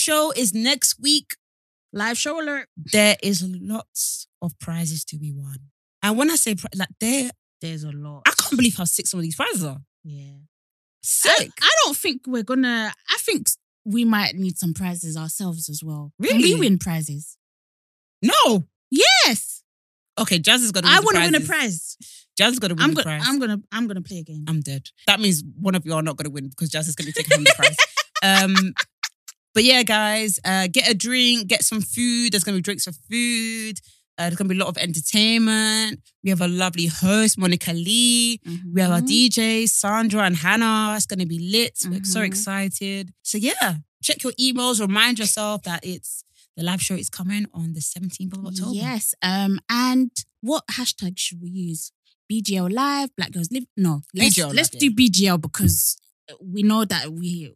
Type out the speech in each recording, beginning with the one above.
show is next week. Live show alert. There is lots of prizes to be won. And when I say there's a lot. I can't believe how sick some of these prizes are. Yeah. Sick. I don't think we're gonna... I think we might need some prizes ourselves as well. Really? Can we win prizes? No. Yes. Okay, Jas is gonna win the prizes. I want to win a prize. Jas is gonna win the prize. I'm gonna play a game. I'm dead. That means one of you are not gonna win because Jas is gonna be taking home the prize. But yeah, guys, get a drink, get some food. There's gonna be drinks for food. There's going to be a lot of entertainment. We have a lovely host, Monica Lee. Mm-hmm. We have our DJs, Sandra and Hannah. It's going to be lit. We're so excited. So yeah, check your emails. Remind yourself that it's the live show is coming on the 17th of October. Yes. And what hashtag should we use? BGL Live, Black Girls Live. No, let's do BGL because we know that we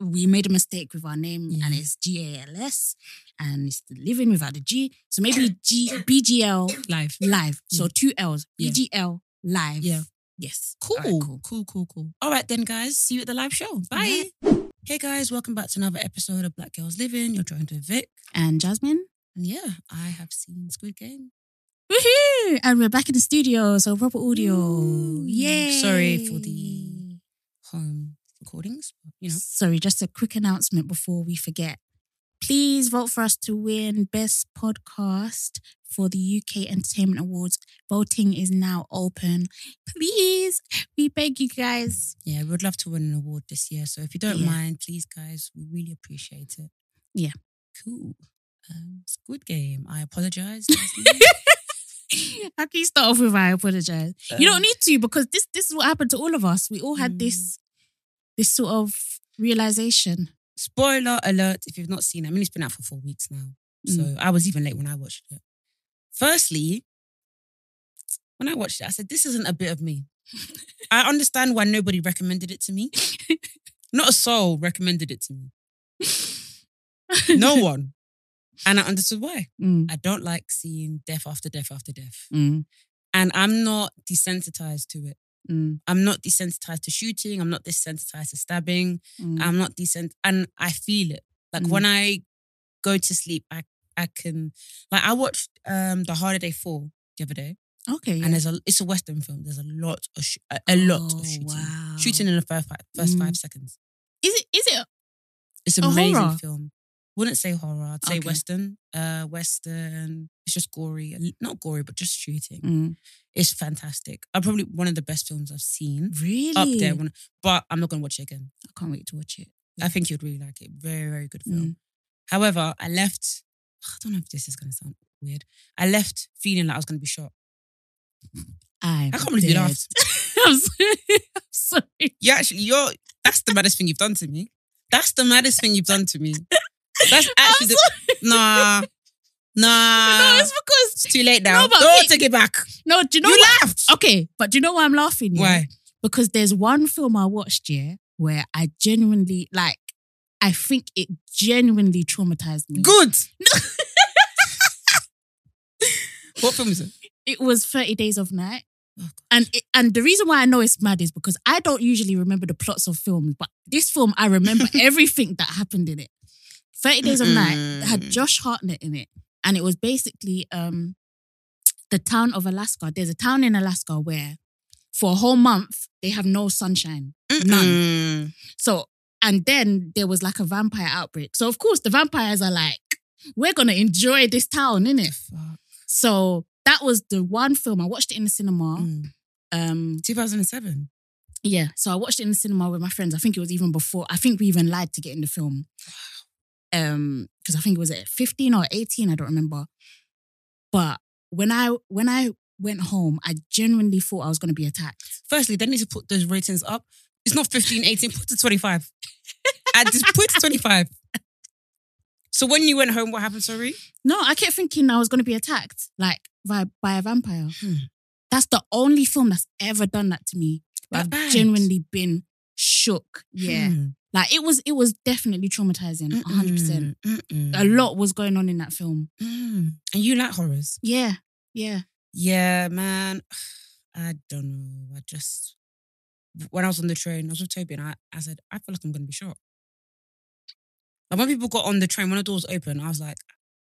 made a mistake with our name and it's GALS and it's the living without the G. So maybe BGL Live. So two L's. BGL Live. Yeah. Yes. Cool. Right, cool. All right then, guys. See you at the live show. Bye. Yeah. Hey guys, welcome back to another episode of Black Girls Living. You're joined with Vic. And Jasmine. And yeah, I have seen Squid Game. Woohoo! And we're back in the studio, so proper audio. Ooh. Yay. Sorry for the home recordings, you know. Sorry, just a quick announcement before we forget. Please vote for us to win Best Podcast for the UK Entertainment Awards. Voting is now open. Please, we beg you guys. Yeah, we would love to win an award this year. So if you don't mind, please, guys, we really appreciate it. Yeah. Cool. Squid Game. I apologise. How can you start off with I apologise? You don't need to because this is what happened to all of us. We all had this sort of realisation. Spoiler alert, if you've not seen it. I mean, it's been out for 4 weeks now. So I was even late when I watched it. Firstly, when I watched it, I said, this isn't a bit of me. I understand why nobody recommended it to me. Not a soul recommended it to me. No one. And I understood why. I don't like seeing death after death after death. And I'm not desensitized to it. I'm not desensitized to shooting. I'm not desensitized to stabbing. I'm not desensitized. And I feel it. Like when I go to sleep, I can. Like I watched The Holiday 4 the other day. Okay. Yeah. And it's a Western film. There's a lot of shooting. Wow. Shooting in the first 5 seconds. Is it? It's an amazing horror film. Wouldn't say horror. I'd say Western. Western. It's just gory. Not gory, but just shooting. It's fantastic. Probably one of the best films I've seen. Really? Up there. But I'm not going to watch it again. I can't wait to watch it. Yeah. I think you'd really like it. Very, very good film. However, I left... I don't know if this is going to sound weird. I left feeling like I was going to be shot. I can't believe you laughed. I'm sorry. That's the maddest thing you've done to me. That's the maddest thing you've done to me. That's actually No, it's because it's too late now. No, don't take it back. No, do you know you laughed? Okay, but do you know why I'm laughing? Yeah? Why? Because there's one film I watched where I genuinely I think it genuinely traumatized me. Good. What film is it? It was 30 Days of Night. Oh, and the reason why I know it's mad is because I don't usually remember the plots of films, but this film I remember everything that happened in it. 30 Days of Night had Josh Hartnett in it. And it was basically the town of Alaska. There's a town in Alaska where for a whole month, they have no sunshine. None. So, and then there was a vampire outbreak. So, of course, the vampires are like, we're going to enjoy this town, innit? Fuck. So, that was the one film. I watched it in the cinema. 2007? Yeah. So, I watched it in the cinema with my friends. I think it was even before. I think we even lied to get in the film. Because I think it was at 15 or 18, I don't remember. But when I went home, I genuinely thought I was going to be attacked. Firstly, they need to put those ratings up. It's not 15, 18, put it to 25. I just put it to 25. So when you went home, what happened, sorry? No, I kept thinking I was going to be attacked, by a vampire. That's the only film that's ever done that to me. I've genuinely been shook. Yeah. It was definitely traumatizing, 100%. A lot was going on in that film. And you like horrors? Yeah, yeah. Yeah, man. I don't know. When I was on the train, I was with Toby and I said, I feel like I'm going to be shot. Like when people got on the train, when the doors open, I was like,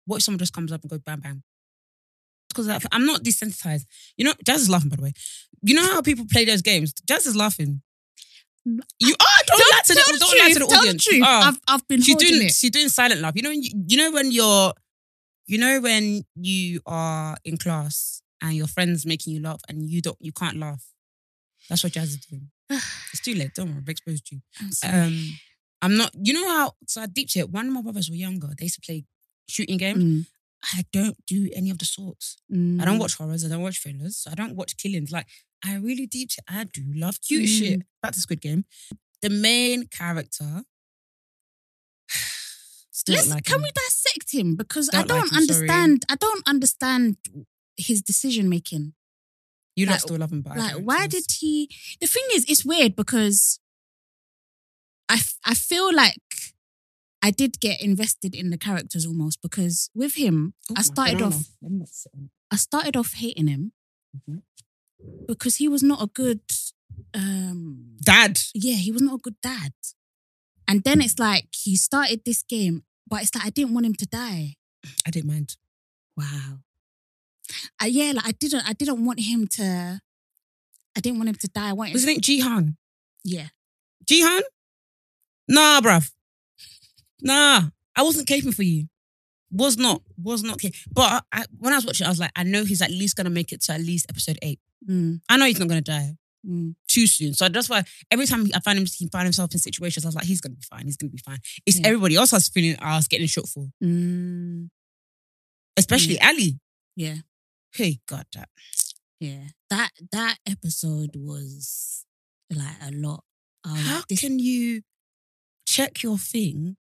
what if someone just comes up and goes bang, bang? Because I'm not desensitized. You know, Jas is laughing, by the way. You know how people play those games? Jas is laughing. You are don't lie to the audience. Tell the truth. I've been holding it. She's doing silent laugh. You know when you are in class and your friend's making you laugh and you can't laugh. That's what Jas is doing. It's too late. Don't worry, I've exposed you. I'm not. You know how? So I deep shit. One of my brothers were younger. They used to play shooting games. Mm. I don't do any of the sorts. Mm. I don't watch horrors. I don't watch thrillers. I don't watch killings. Like I really deep shit. I do love cute shit. Back to Squid Game. The main character. Can we dissect him? Because I don't understand. Sorry. I don't understand his decision making. You like, still love him, but like, why did he? The thing is, it's weird because I feel like I did get invested in the characters almost because with him, I started off hating him because he was not a good dad. Yeah, he was not a good dad. And then it's like he started this game, but it's like I didn't want him to die. I didn't mind. Wow. I didn't want him to die. Was his name Ji-hun? Yeah. Ji-hun? Nah, bruv. Nah, I wasn't caping for you. Was not caping. But when I was watching, I was like, I know he's at least going to make it to at least episode 8. Mm. I know he's not going to die too soon. So that's why every time he found himself in situations, I was like, he's going to be fine. He's going to be fine. It's everybody else I was getting shook for. Mm. Especially Ali. Yeah. Hey, God, that. Yeah. That episode was like a lot. How can you check your thing,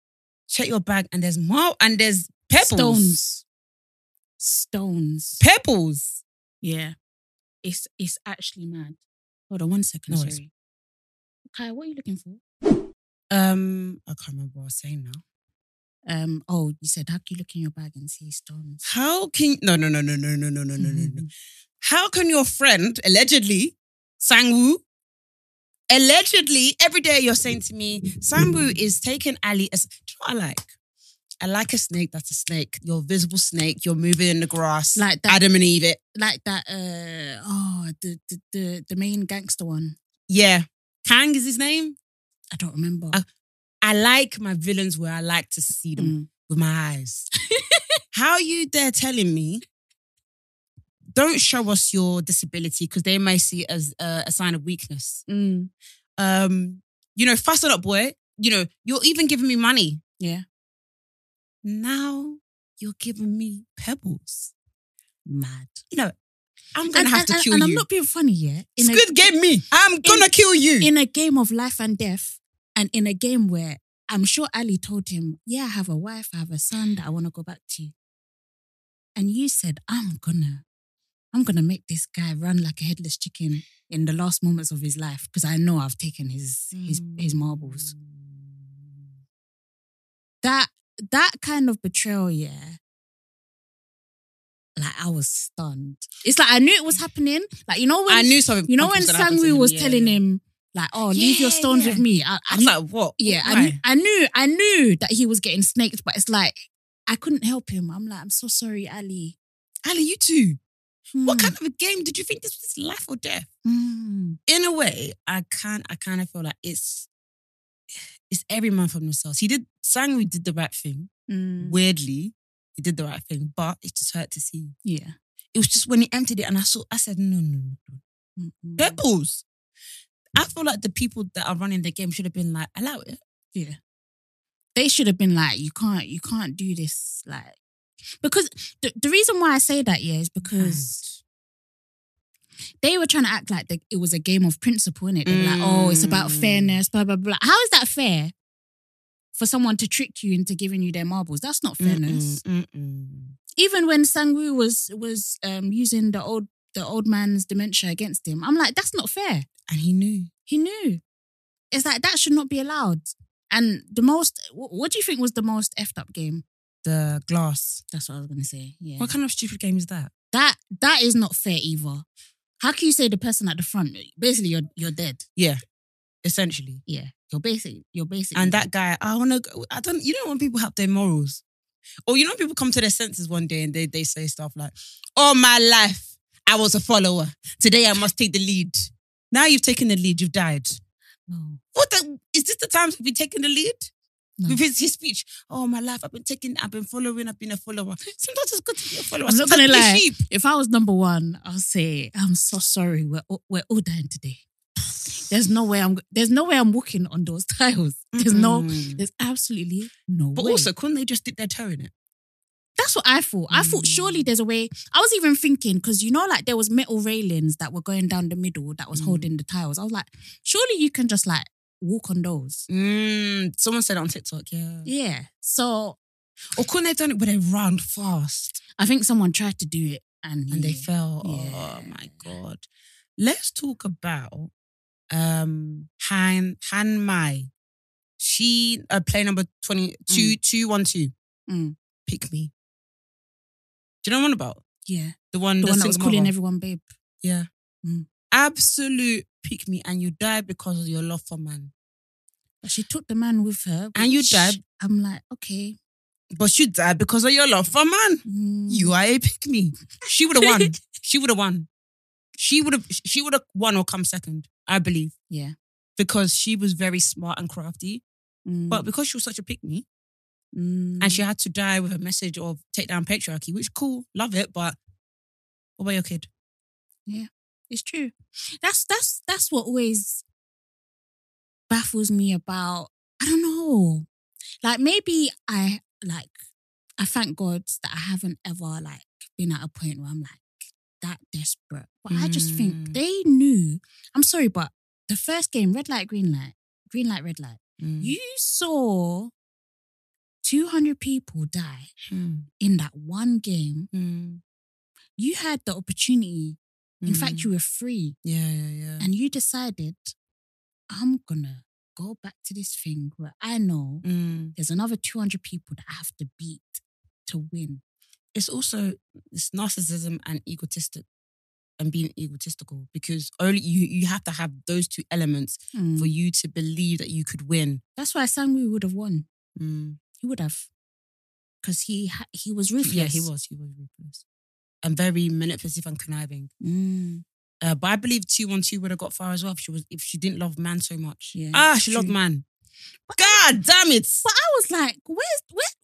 check your bag, and there's more, and there's pebbles. Stones. Pebbles. Yeah. It's actually mad. Hold on one second, sorry. Kai, what are you looking for? I can't remember what I was saying now. You said, how can you look in your bag and see stones? No. How can your friend, allegedly, Sangwoo, every day you're saying to me, Sangwoo is taking Ali as... Do you know what I like? I like a snake that's a snake. You're a visible snake. You're moving in the grass. Like that, Adam and Eve it. Like that, the main gangster one. Yeah. Kang is his name? I don't remember. I like my villains where I like to see them with my eyes. How are you there telling me, don't show us your disability because they may see it as a sign of weakness. Mm. Fasten up, boy. You're even giving me money. Yeah. Now you're giving me pebbles. Mad. I'm going to have to kill you. And I'm not being funny yet. Squid Game me. I'm going to kill you. In a game of life and death. And in a game where I'm sure Ali told him, yeah, I have a wife, I have a son that I want to go back to. And you said, I'm gonna make this guy run like a headless chicken in the last moments of his life because I know I've taken his marbles. That kind of betrayal, yeah. Like I was stunned. It's like I knew it was happening. Like when Sangwoo was telling him. Like, leave your stones with me. I was like, what? Yeah, I knew that he was getting snaked, but it's like, I couldn't help him. I'm like, I'm so sorry, Ali. Ali, you too. Mm. What kind of a game did you think this was, life or death? Mm. In a way, I kind of feel like it's every man for themselves. Sangwoo did the right thing. Mm. Weirdly, he did the right thing, but it just hurt to see. Yeah. It was just when he emptied it and I said, no. Pebbles. I feel like the people that are running the game should have been like, allow it. Yeah. They should have been like, you can't do this. Like, because the reason why I say that, yeah, is because they were trying to act like it was a game of principle, innit? They were like, it's about fairness, blah, blah, blah. How is that fair for someone to trick you into giving you their marbles? That's not fairness. Even when Sangwoo was using the old man's dementia against him, I'm like, that's not fair. And he knew. It's like, that should not be allowed. And what do you think was the most effed up game? The glass. That's what I was going to say. Yeah. What kind of stupid game is that? That is not fair either. How can you say the person at the front, basically you're dead? Yeah. essentially. Yeah. You're basic. And that guy, you know when people have their morals. Or you know when people come to their senses one day and they say stuff like, all my life, I was a follower. Today I must take the lead. Now you've taken the lead, you've died. No. Is this the time to be taking the lead? No. With his speech, oh my life, I've been a follower. Sometimes it's good to be a follower. I'm not gonna lie. If I was number one, I'll say I'm so sorry. We're all dying today. There's no way I'm walking on those tiles. There's absolutely no way. But also, couldn't they just dip their toe in it? That's what I thought. I thought surely there's a way. I was even thinking, because you know, like there was metal railings that were going down the middle that was holding the tiles. I was like, surely you can just like walk on those. Someone said on TikTok, yeah. Yeah. So, or couldn't they have done it where they ran fast? I think someone tried to do it and they fell. Yeah. Oh my God. Let's talk about Han Mai. She play number 212. Pick Me. Do you know what I'm about? Yeah. The one that was calling everyone babe. Yeah. Absolute pick me, and you die because of your love for man. But she took the man with her, and you died. I'm like, okay. But you died because of your love for man. You are a pick me. She would have won. She would have won or come second, I believe. Yeah. Because she was very smart and crafty. But because she was such a pick me, and she had to die with a message of take down patriarchy, which cool, love it, but what about your kid? Yeah. It's true. That's what always baffles me about, I don't know. Like maybe I thank God that I haven't ever like been at a point where I'm like that desperate. But I just think they knew. I'm sorry, but the first game, green light, red light. You saw 200 people die in that one game. You had the opportunity. In fact, you were free. Yeah. And you decided, I'm going to go back to this thing where I know there's another 200 people that I have to beat to win. It's also, it's narcissism and being egotistical because only you have to have those two elements for you to believe that you could win. That's why Sangwoo would have won. He would have. Because he was ruthless. Yeah, he was ruthless. And very manipulative and conniving. But I believe 212 would have got far as well if she didn't love man so much. Yeah, she loved man. But God damn it! But I was like, where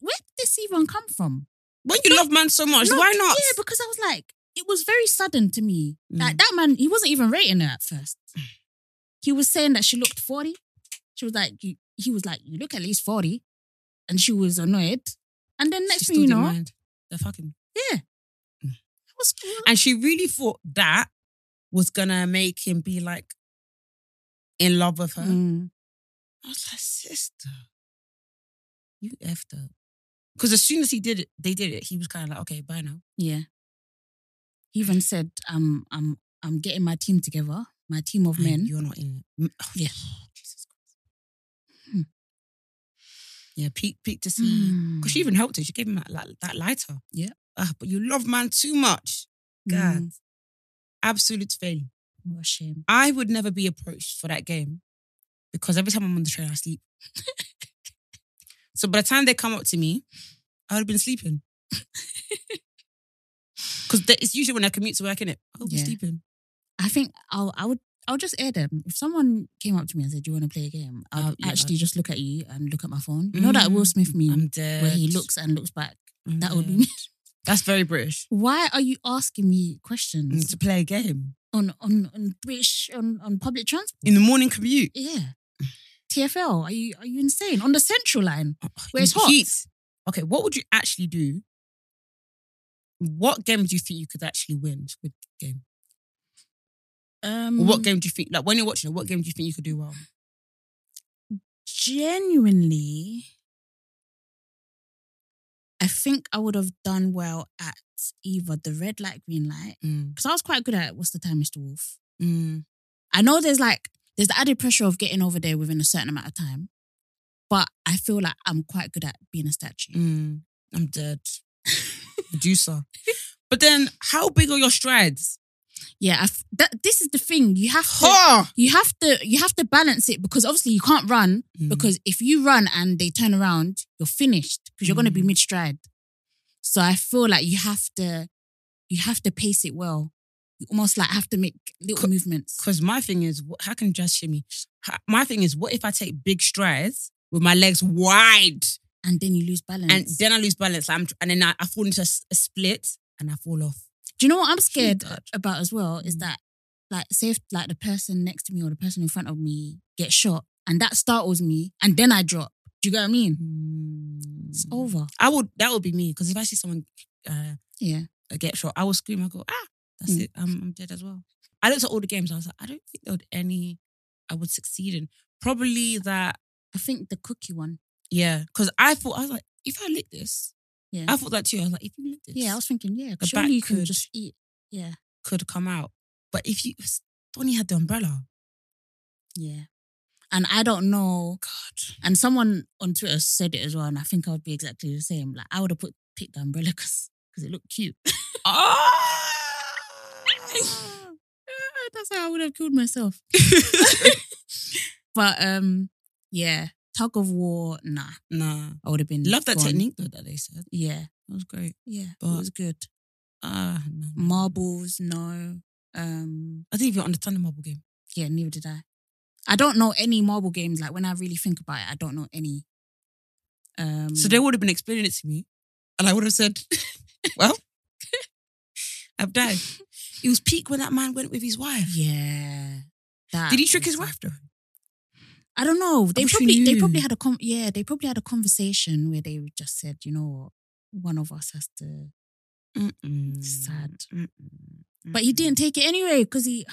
did this even come from? When you love man so much, why not? Yeah, because I was like, it was very sudden to me. Like that man, he wasn't even rating her at first. He was saying that she looked 40. She was like, he was like, you look at least 40, and she was annoyed. And then next thing you know, they're fucking. Yeah. And she really thought that was gonna make him be like in love with her. I was like, sister, you effed up. Because as soon as they did it, he was kind of like, okay, bye now. Yeah. He even said, I'm getting my team together, my team of men. You're not in it. Oh, yeah. Jesus Christ. Yeah, peek to see. Because she even helped her. She gave him that lighter. Yeah. But you love man too much. God. Absolute failure. What a shame. I would never be approached for that game because every time I'm on the train, I sleep. So by the time they come up to me, I would have been sleeping. Because it's usually when I commute to work, innit? I would be sleeping. I think I'll just air them. If someone came up to me and said, do you want to play a game? I'll just look at you and look at my phone. You know that Will Smith meme where he looks and looks back? I'm that dead. Would be me. That's very British. Why are you asking me questions? To play a game. On public transport. In the morning commute. Yeah. TfL, are you insane? On the central line, where it's hot. Okay, what would you actually do? What game do you think you could actually win with the game? Or what game do you think, like when you're watching it, what game do you think you could do well? Genuinely, I think I would have done well at either the red light, green light. Because I was quite good at What's the Time, Mr. Wolf. I know there's the added pressure of getting over there within a certain amount of time. But I feel like I'm quite good at being a statue. I'm dead. Producer. But then how big are your strides? Yeah, this is the thing. You have to balance it, because obviously you can't run, because if you run and they turn around, you're finished, because you're going to be mid stride. So I feel like you have to pace it well. You almost like have to make little movements. Because my thing is, how can Jas shimmy? My thing is, what if I take big strides with my legs wide? And then you lose balance. And then I lose balance. And then I fall into a split and I fall off. Do you know what I'm scared about as well? Is that, like, say if like the person next to me or the person in front of me gets shot and that startles me and then I drop. Do you get what I mean? It's over. That would be me, because if I see someone get shot, I will scream. I go, ah, that's it. I'm dead as well. I looked at all the games. I was like, I don't think there would any I would succeed in. Probably that. I think the cookie one. Yeah, because I thought, I was like, if I lick this, yeah, I thought that too. I was like, if you lick this, yeah, I was thinking, yeah, surely you can just eat, yeah, could come out. But if you only had the umbrella, yeah, and I don't know, God. And someone on Twitter said it as well, and I think I would be exactly the same. Like, I would have picked the umbrella because it looked cute. Oh, that's how I would have killed myself. But yeah. Tug of war, nah. I would have been love that technique though that they said. Yeah, that was great. Yeah, but it was good. No. Marbles, no. I didn't even understand the marble game. Yeah, neither did I. I don't know any marble games. Like, when I really think about it, I don't know any. So they would have been explaining it to me, and I would have said, "Well, I've died." It was peak when that man went with his wife. Yeah. Did he trick his wife though? I don't know. They probably had a conversation where they just said, you know what, one of us has to. Sad. But he didn't take it anyway, because he.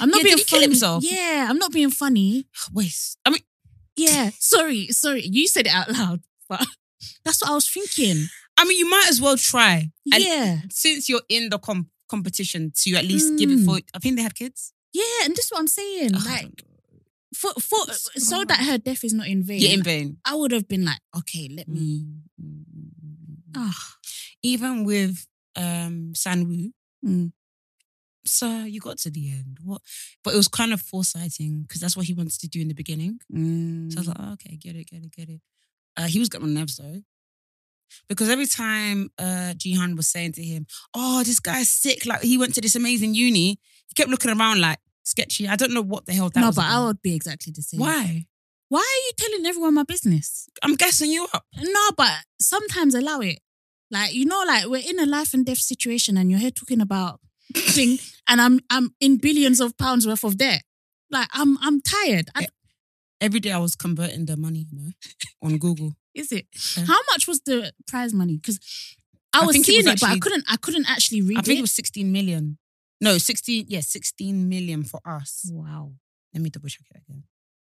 I'm not being funny. Kill himself? Yeah, I'm not being funny. Wait, I mean, yeah. Sorry. You said it out loud, but that's what I was thinking. I mean, you might as well try. And yeah. Since you're in the competition, to at least give it for. I think they had kids. Yeah, and this is what I'm saying. Like. So that her death is not in vain. Yeah, in vain. I would have been like, okay, let me. Even with Sangwoo, so you got to the end. What? But it was kind of foresighting, because that's what he wanted to do in the beginning. So I was like, oh, okay, get it. He was getting my nerves though, because every time Ji-hun was saying to him, "Oh, this guy's sick. Like, he went to this amazing uni." He kept looking around like. Sketchy. I don't know what the hell that was. No, but about. I would be exactly the same. Why? Why are you telling everyone my business? I'm gassing you up. No, but sometimes allow it. Like, you know, like, we're in a life and death situation and you're here talking about thing, and I'm in billions of pounds worth of debt. Like, I'm tired. Every day I was converting the money, you know, on Google. Is it? Yeah. How much was the prize money? Because I was seeing it, but I couldn't actually read it. I think it was 16 million. No, 16 million for us. Wow. Let me double check it again.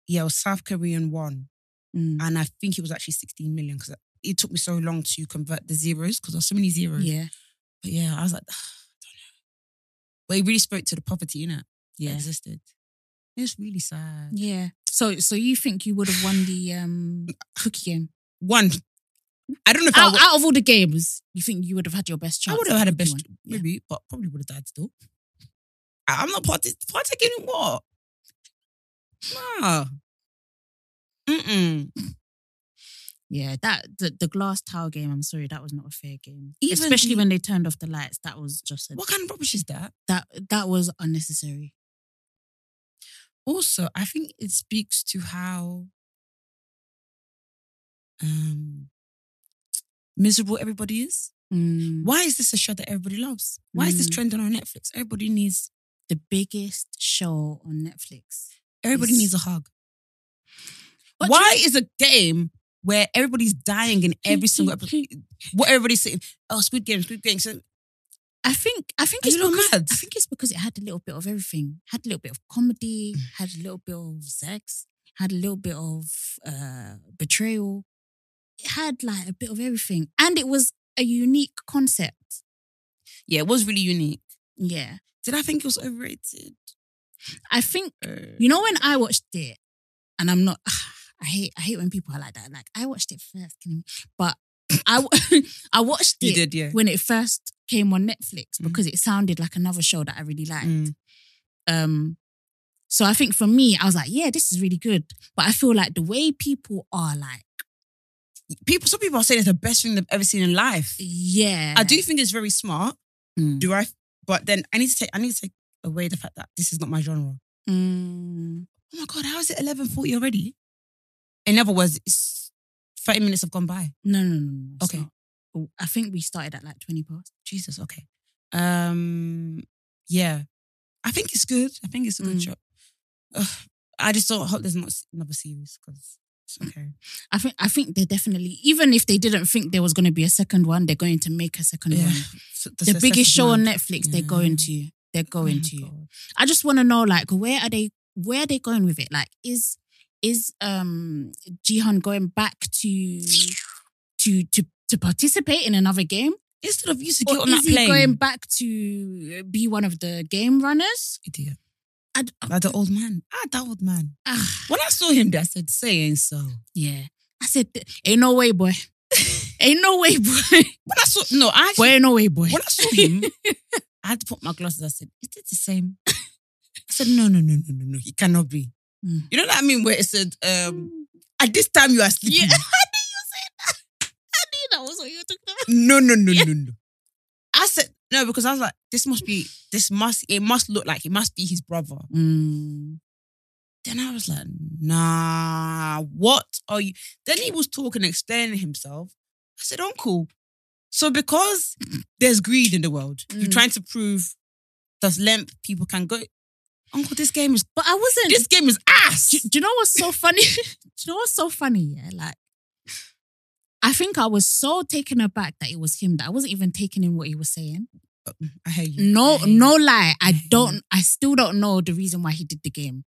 Yeah, it was South Korean won. And I think it was actually 16 million, because it took me so long to convert the zeros, because there's so many zeros. Yeah. But yeah, I was like, I don't know. But it really spoke to the poverty, innit? Yeah. That existed. It was really sad. Yeah. So you think you would have won the cookie game? One. I don't know if out of all the games, you think you would have had your best chance? I would have had a best, maybe, but probably would have died still. I'm not partaking in what? Nah. Yeah, the glass towel game, I'm sorry, that was not a fair game. Especially when they turned off the lights, that was just... what kind of rubbish is that? That was unnecessary. Also, I think it speaks to how... miserable everybody is. Why is this a show that everybody loves? Why is this trending on Netflix? Everybody needs the biggest show on Netflix. Everybody needs a hug. Why is a game where everybody's dying in every single episode? What everybody's saying? Oh, Squid Game. So, I think it's because mad? I think it's because it had a little bit of everything. Had a little bit of comedy. Had a little bit of sex. Had a little bit of betrayal. It had like a bit of everything, and it was a unique concept. Yeah, it was really unique. Yeah. Did I think it was overrated? I think you know, when I watched it, and I'm not. I hate when people are like that. Like, I watched it first, but I watched it. You did, yeah. When it first came on Netflix because it sounded like another show that I really liked. So I think for me, I was like, yeah, this is really good. But I feel like the way people are like, some people are saying it's the best thing they've ever seen in life. Yeah. I do think it's very smart. Do I? But then I need to take away the fact that this is not my genre. Oh my God, how is it 11:40 already? In other words, it's 30 minutes have gone by. No. Okay. Not. I think we started at like 20 past. Jesus, okay. Yeah. I think it's good. I think it's a good job. I just don't hope there's not another series because it's okay. I think they're definitely, even if they didn't think there was going to be a second one, they're going to make a second one. The biggest show on Netflix, they're going to. God. I just want to know, like, where are they going with it? Like, is Ji-hun going back to participate in another game? Instead of used to get on that plane. Is he going back to be one of the game runners? Idiot. Like the old man. That old man. When I saw him there, I said, saying so. Yeah. I said, ain't no way, boy. Ain't no way, boy. When I saw, no, I actually, boy, ain't no way, boy. When I saw him, I had to put my glasses. I said, is it the same? I said, no. It cannot be. You know what I mean? Where it said, at this time you are sleeping. Yeah. That was what you were talking about. No. I said no because I was like, it must look like it must be his brother. Then I was like, nah, what are you? Then he was talking, explaining himself. I said, uncle, so because there's greed in the world, you're trying to prove that lamp people can go. Uncle, this game is. But I wasn't. This game is ass. Do you know what's so funny? Yeah, like. I think I was so taken aback that it was him that I wasn't even taking in what he was saying. I hear you. No lie. I still don't know the reason why he did the game.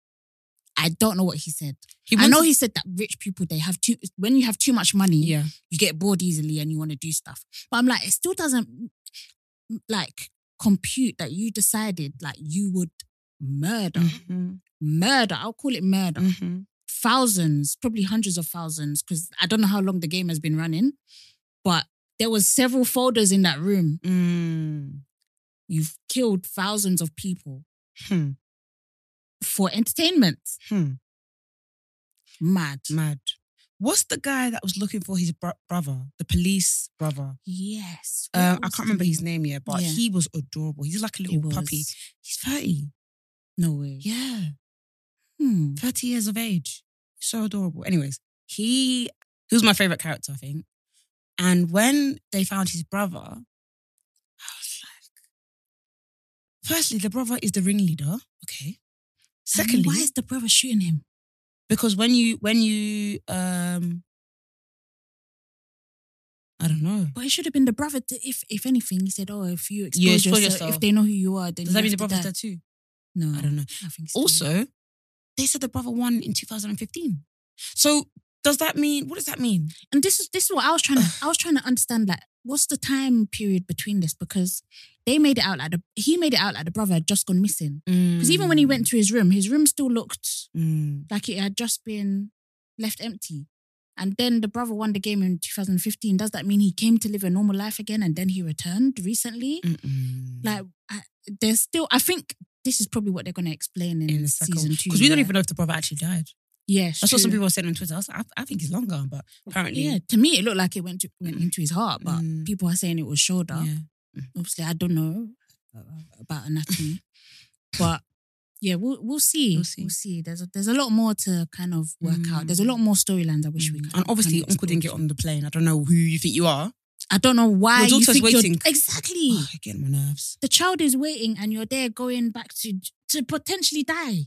I don't know what he said. I know he said that rich people, they have too, when you have too much money, you get bored easily and you want to do stuff. But I'm like, it still doesn't like compute that you decided like you would murder. Murder. I'll call it murder. Thousands, probably hundreds of thousands, because I don't know how long the game has been running, but there was several folders in that room. You've killed thousands of people for entertainment. Mad. What's the guy that was looking for his brother? The police brother. Yes. I can't remember his name yet, but he was adorable. He's like a little puppy. He's 30. No way. Yeah. 30 years of age. So adorable. Anyways, he was my favourite character, I think. And when they found his brother, I was like, firstly, the brother is the ringleader. Okay. Secondly, why is the brother shooting him? Because when you I don't know. But it should have been the brother to, if anything, he said, if you expose yourself, if they know who you are, then does that mean the brother's dead too? No. I don't know. I think so. Also, they said the brother won in 2015. So what does that mean? And this is what I was trying to understand, like, what's the time period between this? Because they made it out like he made it out like the brother had just gone missing. Because even when he went to his room still looked like it had just been left empty. And then the brother won the game in 2015. Does that mean he came to live a normal life again and then he returned recently? Like, there's still, I think this is probably what they're going to explain in season 2. Because we don't even know if the brother actually died. Yes, that's what some people were saying on Twitter. I was like, I think it's longer, but apparently... Yeah, to me, it looked like it went into his heart, but people are saying it was shoulder. Yeah. Obviously, I don't know about anatomy. But yeah, we'll see. There's a lot more to kind of work out. There's a lot more storylines I wish we could. And obviously, Uncle didn't get on the plane. I don't know who you think you are. I don't know why you think waiting. You're... Exactly. I get my nerves. The child is waiting and you're there going back to potentially die.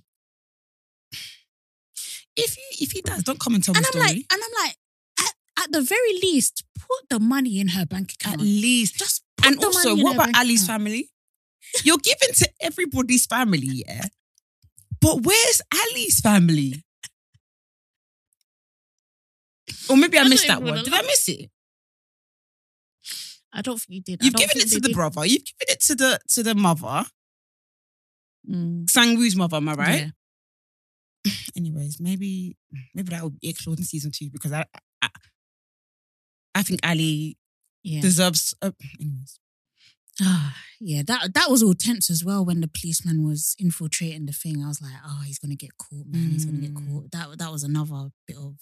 If he dies, don't come and tell me story. I'm like, at the very least, put the money in her bank account. At least. Just put and the also, money in what her about Ali's account. Family? You're giving to everybody's family, yeah? But where's Ali's family? Or maybe I missed that one. Did I miss it? I don't think you did. You've given it to the brother. You've given it to the mother. Sangwoo's mother, am I right? Yeah. Anyways, maybe that will be explored in season 2 because I think Ali deserves. Anyways, Yeah, that was all tense as well when the policeman was infiltrating the thing. I was like, oh, he's gonna get caught, man. He's gonna get caught. That was another bit of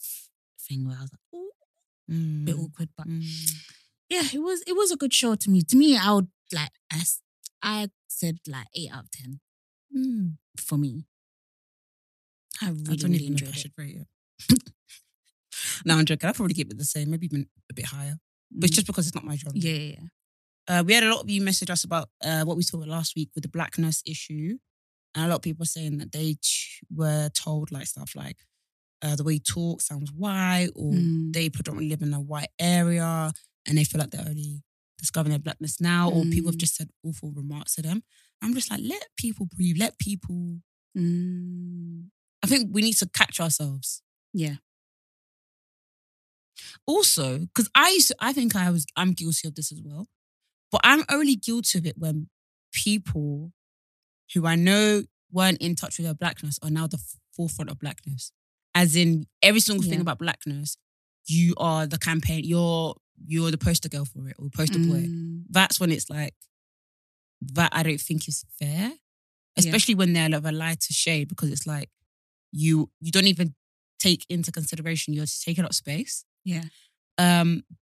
thing where I was like, ooh, bit awkward, but yeah, it was a good show to me. To me, I would like I said like 8 out of 10 for me. I don't really enjoyed it. I should rate it. No, I'm joking. I'll probably keep it the same, maybe even a bit higher. But it's just because it's not my genre. Yeah. We had a lot of you message us about what we saw last week with the blackness issue. And a lot of people saying that they were told like stuff like the way you talk sounds white, or they predominantly live in a white area and they feel like they're only discovering their blackness now, or people have just said awful remarks to them. I'm just like, let people breathe, let people... I think we need to catch ourselves. Yeah. Also, because I'm guilty of this as well. But I'm only guilty of it when people who I know weren't in touch with their blackness are now the forefront of blackness. As in, every single thing about blackness, you are the campaign, you're the poster girl for it, or poster boy. That's when it's like, that I don't think is fair. Especially when they're like a lighter shade, because it's like, you don't even take into consideration, you're taking up space. Yeah.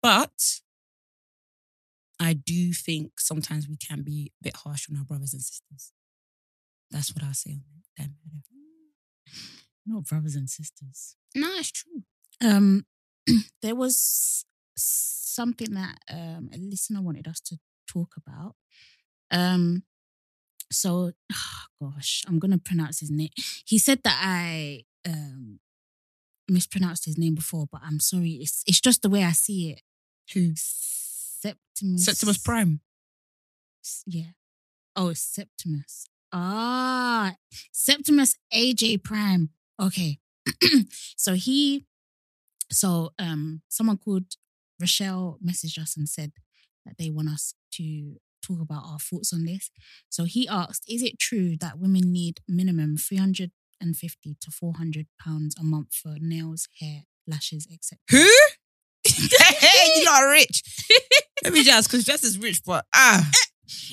But... I do think sometimes we can be a bit harsh on our brothers and sisters. That's what I say on them. Not brothers and sisters. No, it's true. There was something that a listener wanted us to talk about. I'm going to pronounce his name. He said that I mispronounced his name before, but I'm sorry. It's just the way I see it. Who's? Septimus Prime. Yeah. Oh, Septimus. Ah, Septimus AJ Prime. Okay. So someone called Rochelle messaged us and said that they want us to talk about our thoughts on this. So he asked, is it true that women need minimum $350 to £400 a month for nails, hair, lashes, etc.? Who? Hey, you lot are rich. Let me just, because Jas is rich, but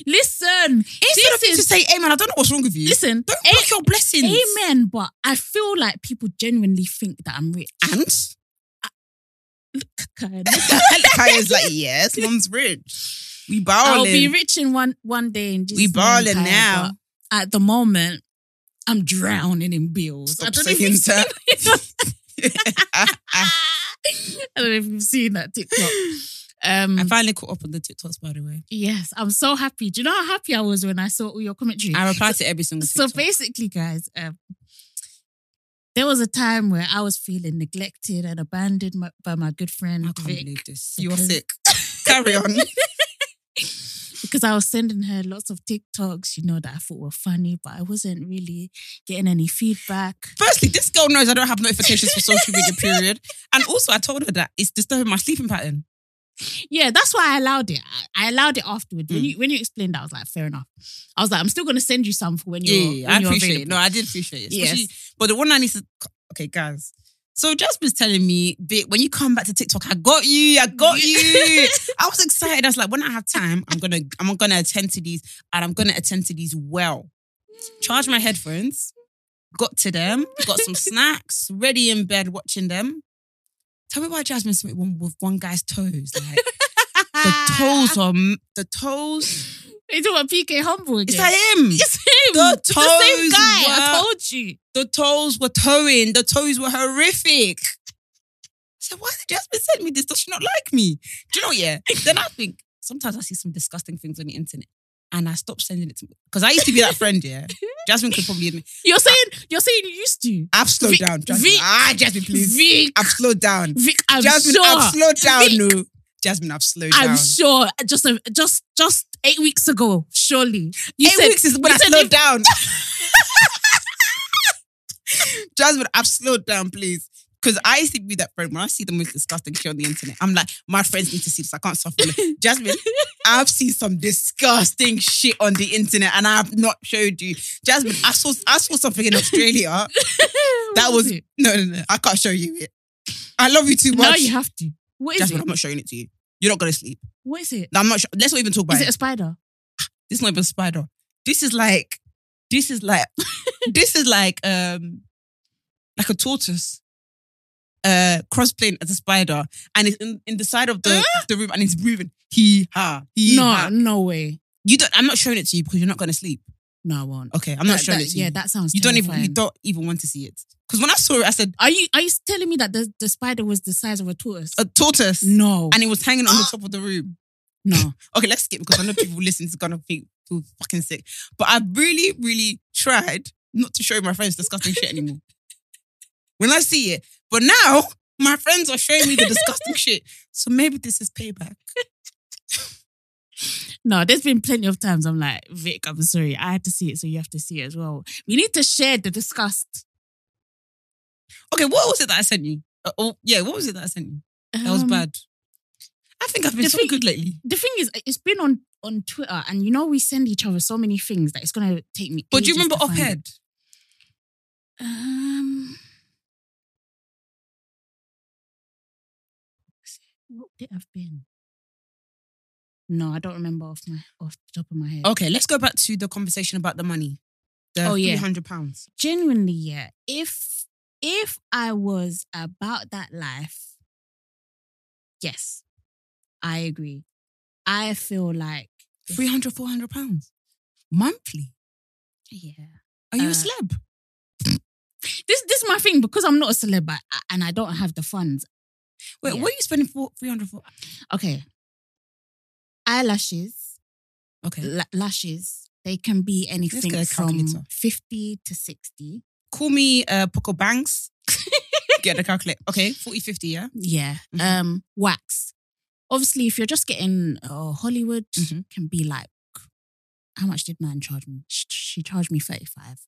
listen. Instead of to say amen, I don't know what's wrong with you. Listen, don't block your blessings. Amen, but I feel like people genuinely think that I'm rich. And Kaya's like, yes, mom's rich. We balling. I'll be rich in one day. And we balling now. At the moment, I'm drowning in bills. Stop, I don't know if you've seen it. I don't know if you've seen that TikTok. I finally caught up on the TikToks, by the way. Yes, I'm so happy. Do you know how happy I was when I saw all your commentary? I replied to every single TikTok. So basically, guys, there was a time where I was feeling neglected and abandoned by my good friend Vic. I can't believe this. You're sick. Carry on. Because I was sending her lots of TikToks, you know, that I thought were funny, but I wasn't really getting any feedback. Firstly, this girl knows I don't have notifications for social media, period. And also, I told her that it's disturbing my sleeping pattern. Yeah, that's why I allowed it. I allowed it afterwards. When you explained that, I was like, fair enough. I was like, I'm still going to send you some for when you're when you're appreciate available. It. No, I did appreciate it. Yes. But the one I need to... Okay, guys. So Jasmine's telling me, Vic, when you come back to TikTok, I got you. I was excited. I was like, when I have time, I'm gonna attend to these, and I'm gonna attend to these well. Charge my headphones, got to them, got some snacks, ready in bed watching them. Tell me why Jasmine Smith with one guy's toes. Like the toes. They talk about PK Humble again. It's like him. It's him. The toes. It's the same guy. I told you. The toes were towing. The toes were horrific. I said, why did Jasmine send me this? Does she not like me? Do you know? Yeah. Then I think sometimes I see some disgusting things on the internet, and I stop sending it to me, because I used to be that friend. Yeah. Jasmine could probably admit. You're saying you used to. I've slowed down, Jasmine. Jasmine, please. Vic. I've slowed down. Vic, I'm Jasmine, sure. I've slowed down. Vic. No. Jasmine, I've slowed down. I'm sure. Just 8 weeks ago, surely. 8 weeks is when I slowed down. Jasmine, I've slowed down, please. Because I used to be that friend. When I see the most disgusting shit on the internet, I'm like, my friends need to see this. I can't suffer. Jasmine, I've seen some disgusting shit on the internet, and I have not showed you. Jasmine, I saw something in Australia. That was it? No. I can't show you it. I love you too much. Now you have to. What is Jasmine, it? I'm not showing it to you. You're not going to sleep. What is it? No, I'm not sure. Let's not even talk about it. Is it a spider? This is not even spider. This is like this is like a tortoise cross-playing as a spider, and it's in the side of the room, and it's breathing. No way. You don't. I'm not showing it to you because you're not going to sleep. No, I won't. Okay, I'm not showing it to you. Yeah, that sounds. You don't even want to see it. Because when I saw it, I said, "Are you telling me that the spider was the size of a tortoise? A tortoise? No. And it was hanging on the top of the room. No. Okay, let's skip because I know people listening to gonna feel fucking sick. But I really, really tried not to show my friends disgusting shit anymore. When I see it, but now my friends are showing me the disgusting shit. So maybe this is payback. No, there's been plenty of times I'm like, Vic, I'm sorry, I had to see it, so you have to see it as well. We need to share the disgust. Okay, what was it that I sent you? What was it that I sent you? That was bad. I think I've been so good lately. The thing is, it's been on Twitter, and you know we send each other so many things that it's going to take me. But do you remember Op-Ed? What would it have been? No, I don't remember off the top of my head. Okay, let's go back to the conversation about the money. £300. Genuinely, yeah. If I was about that life, yes, I agree. I feel like... £300, £400 monthly? Yeah. Are you a celeb? This is my thing. Because I'm not a celeb and I don't have the funds. Wait, yeah. What are you spending for £300? Okay. Eyelashes. Okay. Lashes. They can be anything from 50 to 60. Call me Poco Banks. Get the calculator. Okay, 40, 50, yeah? Yeah. Mm-hmm. Wax. Obviously, if you're just getting Hollywood, mm-hmm. Can be like, how much did man charge me? She charged me 35.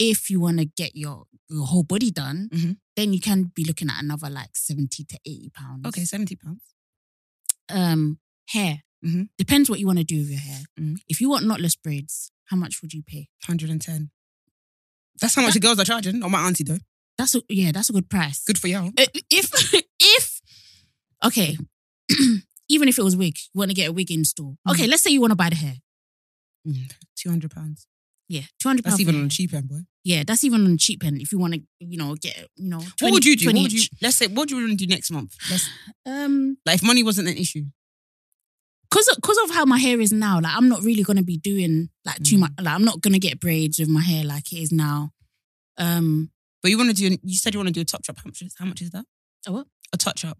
If you want to get your whole body done, mm-hmm. Then you can be looking at another like 70 to 80 pounds. Okay, 70 pounds. Hair. Mm-hmm. Depends what you want to do with your hair. Mm-hmm. If you want knotless braids, how much would you pay? 110. That's how much the girls are charging. Or my auntie though. That's a good price. Good for y'all. If okay, even if it was wig, you want to get a wig in store. Mm-hmm. Okay, let's say you want to buy the hair. £200. Yeah, £200. That's even on a cheap end, boy. Yeah, that's even on a cheap end. If you want to, get, 20, what would you do? Let's say, what do you want to do next month? Like if money wasn't an issue. Because of how my hair is now, like I'm not really going to be doing like too much. Like I'm not going to get braids with my hair like it is now. But you want to do? You said you want to do a touch up. How much is that? A what? A touch up.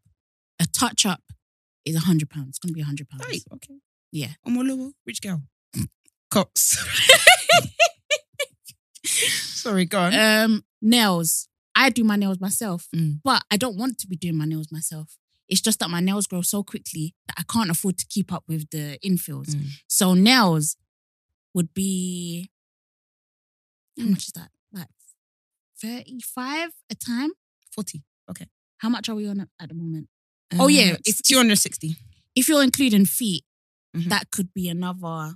A touch up is £100. It's going to be £100. Right. Okay. Yeah. I'm a rich girl. Cops. Sorry, go on. Nails. I do my nails myself, but I don't want to be doing my nails myself. It's just that my nails grow so quickly that I can't afford to keep up with the infills. So nails would be, how much is that? Like 35 a time? 40. Okay. How much are we on at the moment? It's 260. If you're including feet, mm-hmm. That could be another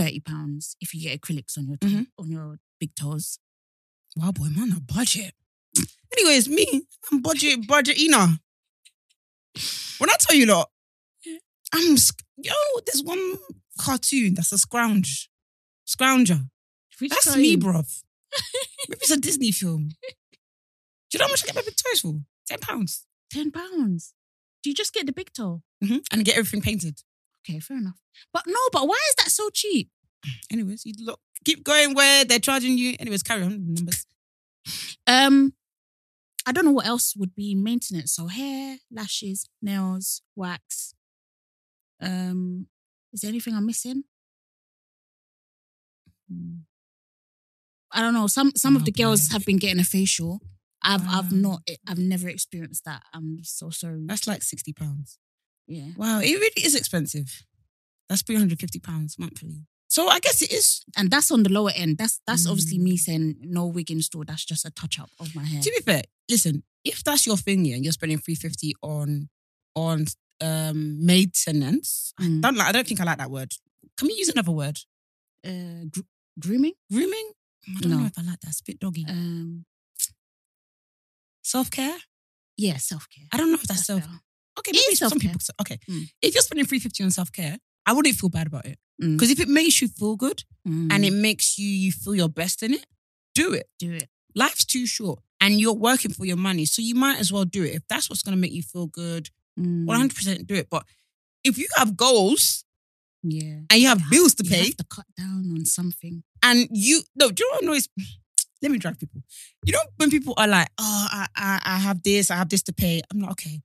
£30 if you get acrylics on your on your big toes. Wow, boy, man, a budget. Anyways, me, I'm budgetina. When I tell you lot, there's one cartoon that's a scrounger. That's me, bruv. Maybe it's a Disney film. Do you know how much I get my big toes for? £10. Do you just get the big toe? Mm-hmm. And get everything painted. Okay, fair enough. But why is that so cheap? Anyways, you look, keep going where they're charging you. Anyways, carry on numbers. I don't know what else would be maintenance. So hair, lashes, nails, wax. Is there anything I'm missing? I don't know. Some of the girls have been getting a facial. I've never experienced that. I'm so sorry. That's like £60. Yeah. Wow, it really is expensive. That's £350 monthly. So I guess it is. And that's on the lower end. That's obviously me saying no wig in store. That's just a touch up of my hair. To be fair, listen, if that's your thing and you're spending £350 on maintenance, I don't think I like that word. Can we use another word? Grooming? Grooming? I don't know if I like that. It's a bit doggy. Self-care? Yeah, self-care. I don't know if that's self-care. Okay, maybe some people. Okay. If you're spending £350 on self-care, I wouldn't feel bad about it. Because if it makes you feel good and it makes you feel your best in it, do it. Do it. Life's too short and you're working for your money. So you might as well do it. If that's what's going to make you feel good, 100% do it. But if you have goals and you have bills to pay. You have to cut down on something. And you, no, do you know what annoys me? Let me drive people. You know when people are like, oh, I have this to pay. I'm like, okay.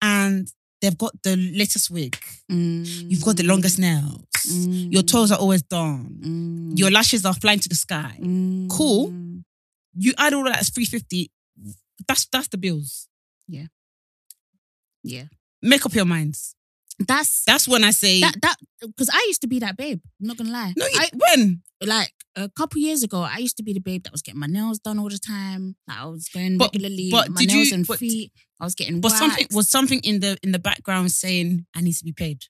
And they've got the latest wig. You've got the longest nails. Your toes are always done. Your lashes are flying to the sky. Cool. You add all that as $350. That's the bills. Yeah. Yeah. Make up your minds. That's when I say that because I used to be that babe. I'm not gonna lie. No, when like a couple years ago, I used to be the babe that was getting my nails done all the time. Like I was going regularly. But my nails and feet, I was getting. But waxed. something in the background saying I need to be paid.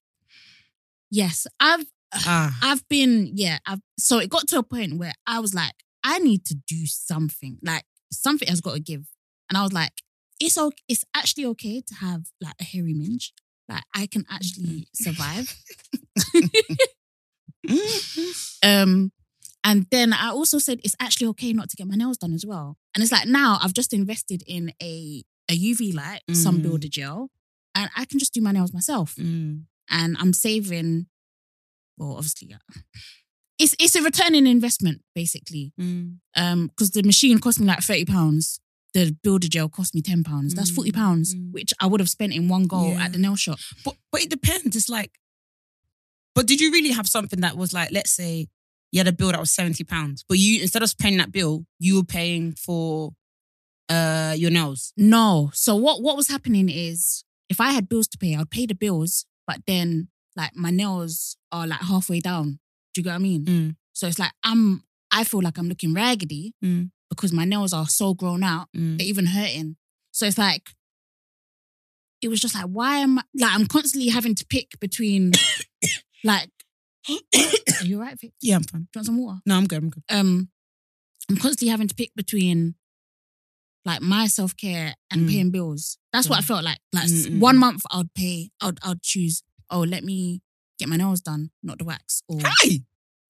Yes, I've been So it got to a point where I was like, I need to do something. Like something has got to give, and I was like, it's actually okay to have like a hairy minge. Like I can actually survive. And then I also said it's actually okay not to get my nails done as well. And it's like now I've just invested in a UV light, some builder gel, and I can just do my nails myself. And I'm saving. Well, obviously, it's a return on investment basically. Because the machine cost me like £30. The builder gel cost me £10. That's £40, which I would have spent in one go at the nail shop. But it depends. It's like, but did you really have something that was like, let's say you had a bill that was £70, but you instead of paying that bill, you were paying for your nails? No. So what was happening is if I had bills to pay, I'd pay the bills, but then like my nails are like halfway down. Do you get what I mean? So it's like I feel like I'm looking raggedy. Because my nails are so grown out, they're even hurting. So it's like, it was just like, why am I, like, I'm constantly having to pick between, like, are you all right, Vic? Yeah, I'm fine. Do you want some water? No, I'm good. I'm constantly having to pick between, like, my self-care and paying bills. That's what I felt like. Like, 1 month I'd choose, oh, let me get my nails done, not the wax. Or hey!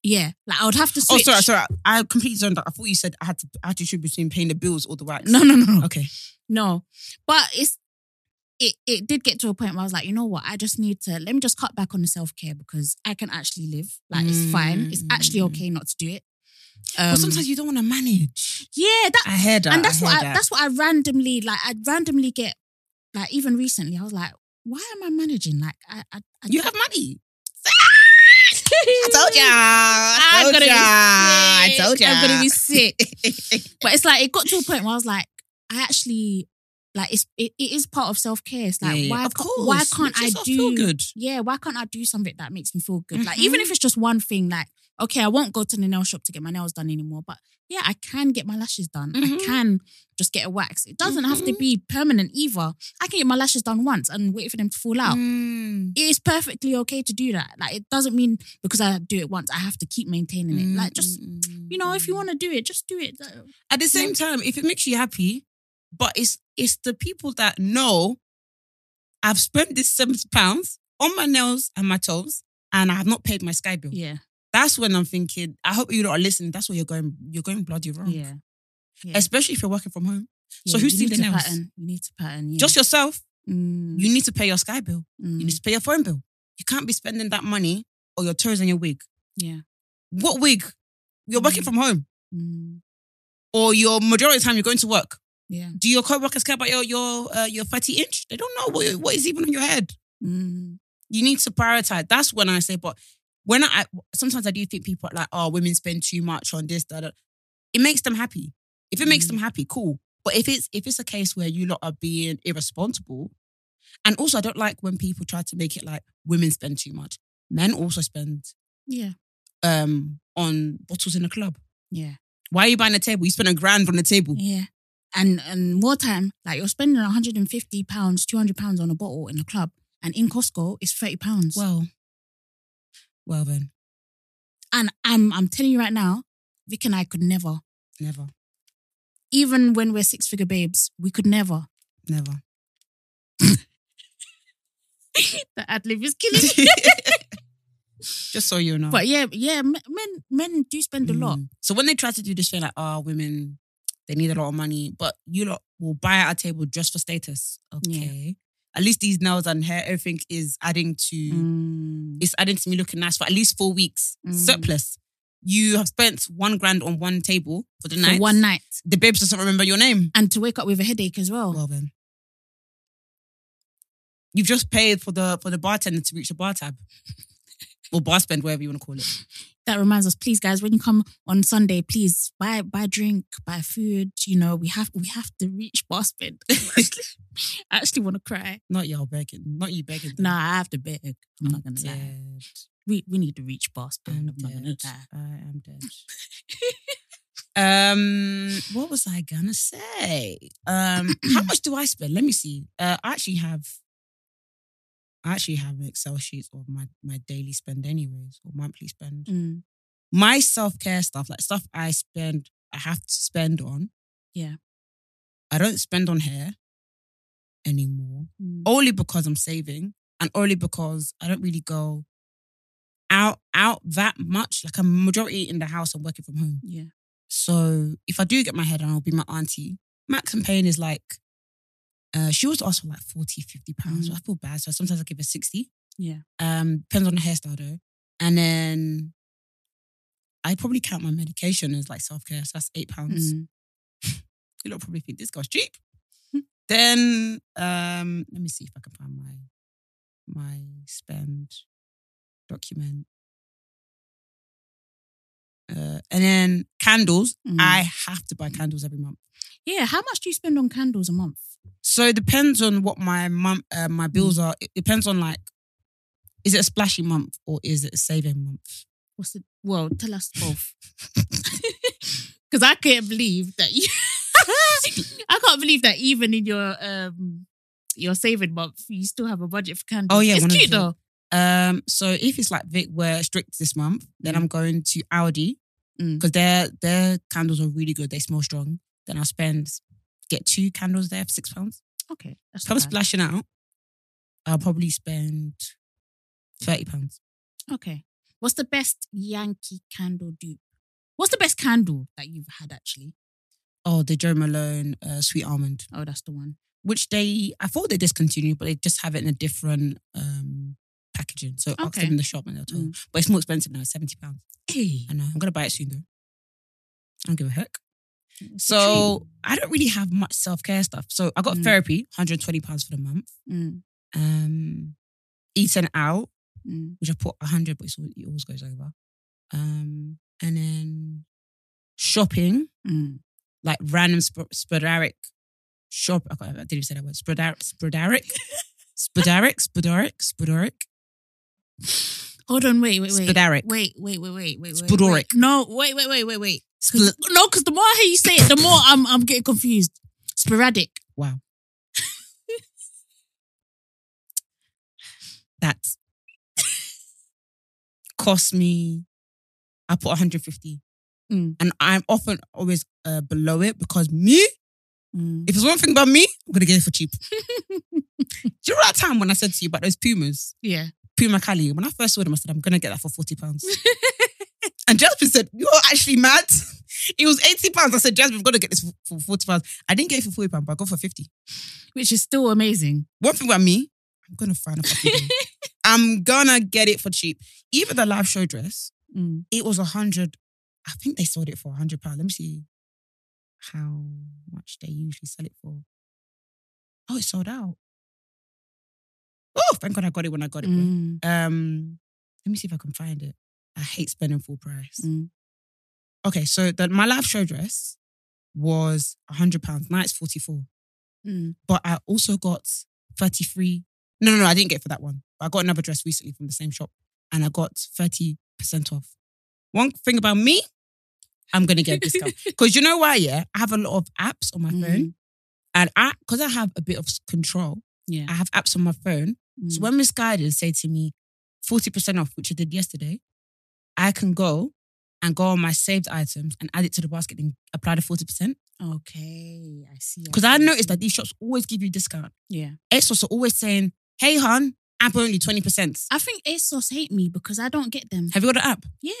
Yeah, like I would have to switch. Oh, sorry. I completely zoned out. I thought you said I had to choose between paying the bills or the wax. No. Okay. No, but it did get to a point where I was like, you know what? I just need to, let me just cut back on the self-care because I can actually live. Like it's fine. It's actually okay not to do it. But sometimes you don't want to manage. Yeah. That, I heard that. And that's what I randomly, like I randomly get, like even recently, I was like, why am I managing? Like you have money. I told you I'm gonna be sick. But it's like it got to a point where I was like, I actually like it is part of self-care. It's like why can't I do something that makes me feel good? Like even if it's just one thing, like okay, I won't go to the nail shop to get my nails done anymore, but yeah, I can get my lashes done. I can just get a wax. It doesn't have to be permanent either. I can get my lashes done once and wait for them to fall out. It is perfectly okay to do that. Like it doesn't mean because I do it once, I have to keep maintaining it. Like just, you know, if you want to do it, just do it. At the same time, if it makes you happy, but it's the people that know I've spent this £70 on my nails and my toes and I have not paid my Sky bill. Yeah. That's when I'm thinking, I hope you don't listen. That's where you're going bloody wrong. Yeah. Especially if you're working from home. Yeah, so who's doing the nails? You need to pattern. Yeah. Just yourself. You need to pay your Sky bill. You need to pay your phone bill. You can't be spending that money or your toes and your wig. Yeah. What wig? You're working from home. Or your majority of the time you're going to work. Yeah. Do your co-workers care about your 30-inch? They don't know what is even on your head. You need to prioritize. That's when I say, but... When sometimes I do think people are like, oh, women spend too much on this, that. It makes them happy. If it makes them happy, cool. But if it's a case where you lot are being irresponsible, and also I don't like when people try to make it like women spend too much. Men also spend on bottles in a club. Yeah. Why are you buying a table? You spend £1,000 on a table. Yeah. And more time, like you're spending £150, £200 on a bottle in a club, and in Costco it's £30. Well then. And I'm telling you right now, Vic and I could never. Never. Even when we're 6-figure babes, we could never. Never. The ad lib is killing me. Just so you know. But yeah, men do spend a lot. So when they try to do this thing like, oh, women, they need a lot of money, but you lot will buy at a table just for status. Okay. Yeah. At least these nails and hair, everything is adding to, it's adding to me looking nice for at least 4 weeks. Surplus. You have spent $1,000 on one table for the night. For one night. The babes doesn't remember your name. And to wake up with a headache as well. Well then. You've just paid for the bartender to reach the bar tab. Or bar spend, whatever you want to call it. That reminds us, please guys, when you come on Sunday, please buy drink, buy food. You know, we have to reach bar spend. I actually want to cry. Not y'all begging. Not you begging. Though. Nah, I have to beg. I'm not going to lie. We need to reach bar spend. I'm not going to lie. I am dead. What was I going to say? How much do I spend? Let me see. I actually have Excel sheets of my daily spend anyways, or monthly spend. My self-care stuff, like stuff I have to spend on. Yeah. I don't spend on hair anymore. Only because I'm saving and only because I don't really go out that much. Like a majority in the house, I'm working from home. Yeah. So if I do get my hair done, I'll be my auntie. Max and Payne is like, she was asked for like 40, 50 pounds. So I feel bad. So sometimes I give her 60. Yeah. Depends on the hairstyle though. And then I probably count my medication as like self-care. So that's £8. You lot probably think this girl's cheap. Then, let me see if I can find my spend document. And then candles. I have to buy candles every month. Yeah, how much do you spend on candles a month? So it depends on what my bills are. It depends on like, is it a splashy month or is it a saving month? Well, tell us both. Because I can't believe that you... I can't believe that even in your saving month, you still have a budget for candles. Oh yeah, it's cute though. So if it's like Vic, we're strict this month, then I'm going to Aldi because their candles are really good. They smell strong. Then I'll get 2 candles there for £6. Okay. That's not bad. Splashing out, I'll probably spend £30. Okay. What's the best Yankee candle dupe? What's the best candle that you've had actually? Oh, the Joe Malone Sweet Almond. Oh, that's the one. Which I thought they discontinued, but they just have it in a different packaging. So I'll ask them in the shop and they'll tell you. But it's more expensive now, it's £70. Hey. I know. I'm going to buy it soon though. I don't give a heck. So I don't really have much self-care stuff. So I got therapy, £120 for the month. Eating out, which I put 100, but it always goes over. And then shopping, like random sporadic shop. I didn't even say that word. Sporadic. Hold on, wait. Sporadic. Wait. Sporadic. No, wait. No, because the more I hear you say it, the more I'm getting confused. Sporadic. Wow. That cost me. I put 150, and I'm often always below it because me. If there's one thing about me, I'm gonna get it for cheap. Do you remember that time when I said to you about those Pumas? Yeah, Puma Cali. When I first saw them, I said I'm gonna get that for £40. And Jasmine said, you're actually mad. It was £80. I said, Jasmine, we've got to get this for £40. I didn't get it for £40, but I got for £50. Which is still amazing. One thing about me, I'm going to find a fucking thing. I'm going to get it for cheap. Even the live show dress, it was 100. I think they sold it for £100. Let me see how much they usually sell it for. Oh, it sold out. Oh, thank God I got it when I got it. Let me see if I can find it. I hate spending full price. Okay, so my live show dress was £100. Now it's 44. But I also got 33. No, I didn't get it for that one. I got another dress recently from the same shop and I got 30% off. One thing about me, I'm going to get a discount. Because you know why, yeah? I have a lot of apps on my phone. And because I have a bit of control, yeah. I have apps on my phone. So when Miss Guiders say to me, 40% off, which I did yesterday, I can go on my saved items and add it to the basket and apply the 40%. Okay, I see. Because I noticed that these shops always give you discount. Yeah. ASOS are always saying, hey, hon, app only, 20%. I think ASOS hate me because I don't get them. Have you got an app? Yeah.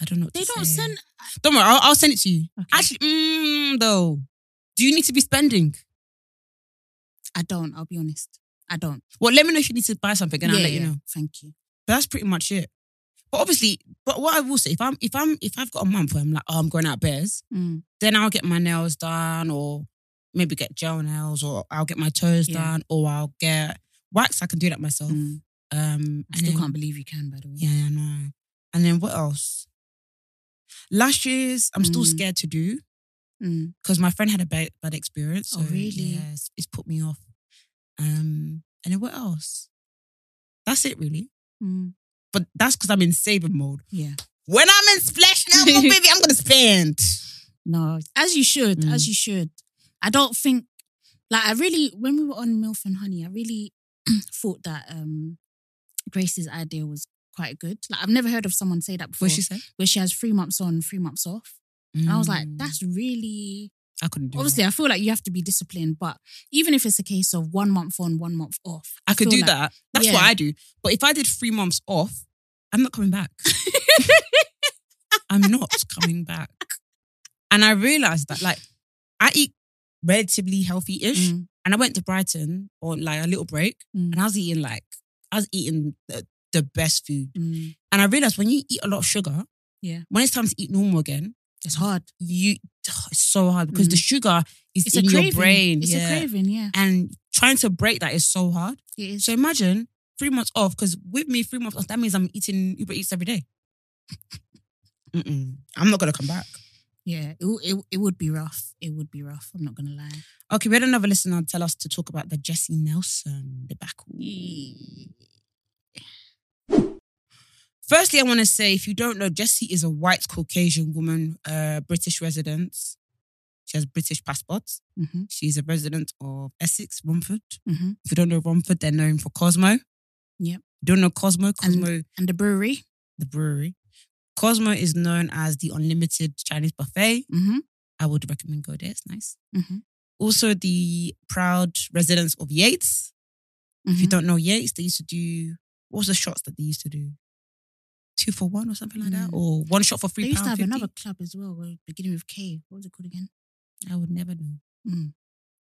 I don't know what they to don't say. Send. Don't worry, I'll send it to you. Okay. Actually, though, do you need to be spending? I don't. I'll be honest. I don't. Well, let me know if you need to buy something, and I'll let you know. Thank you. But that's pretty much it. But obviously, but what I will say, if I've got a month where I'm like, oh, I'm going out bears, then I'll get my nails done, or maybe get gel nails, or I'll get my toes done, or I'll get wax. I can do that myself. I still can't believe you can, by the way. Yeah, I know. And then what else? Lashes, I'm still scared to do because my friend had a bad experience. So, oh, really? Yeah, it's put me off. And then what else? That's it, really. But that's because I'm in saving mode. Yeah. When I'm in splash now, baby, I'm going to spend. No, as you should, as you should. I don't think, like, I really, when we were on MILF and Honey, I really thought that Grace's idea was quite good. Like, I've never heard of someone say that before. What she said? Where she has 3 months on, 3 months off. And I was like, that's really... I couldn't do obviously, that. I feel like you have to be disciplined, but even if it's a case of 1 month on, 1 month off. I could do like, that. That's what I do. But if I did 3 months off, I'm not coming back. I'm not coming back. And I realised that, like, I eat relatively healthy-ish. And I went to Brighton on, like, a little break. And I was eating the best food. And I realised when you eat a lot of sugar, when it's time to eat normal again, it's hard. It's so hard because the sugar is it's in your brain. It's a craving, yeah. And trying to break that is so hard. It is. So imagine 3 months off, because with me, 3 months off, that means I'm eating Uber Eats every day. I'm not going to come back. Yeah, it would be rough. It would be rough. I'm not going to lie. Okay, we had another listener tell us to talk about the Jesse Nelson debacle. Firstly, I want to say, if you don't know, Jessie is a white Caucasian woman, British resident. She has British passports. She's a resident of Essex, Romford. If you don't know Romford, they're known for Cosmo. Yep. Don't know Cosmo. And the brewery. The brewery. Cosmo is known as the unlimited Chinese buffet. I would recommend go there. It's nice. Also, the proud residents of Yates. If you don't know Yates, they used to do... What was the shots that they used to do? 2 for 1 or something like that, or one shot for £3. They used to have 50. Another club as well, beginning with K. What was it called again? I would never know.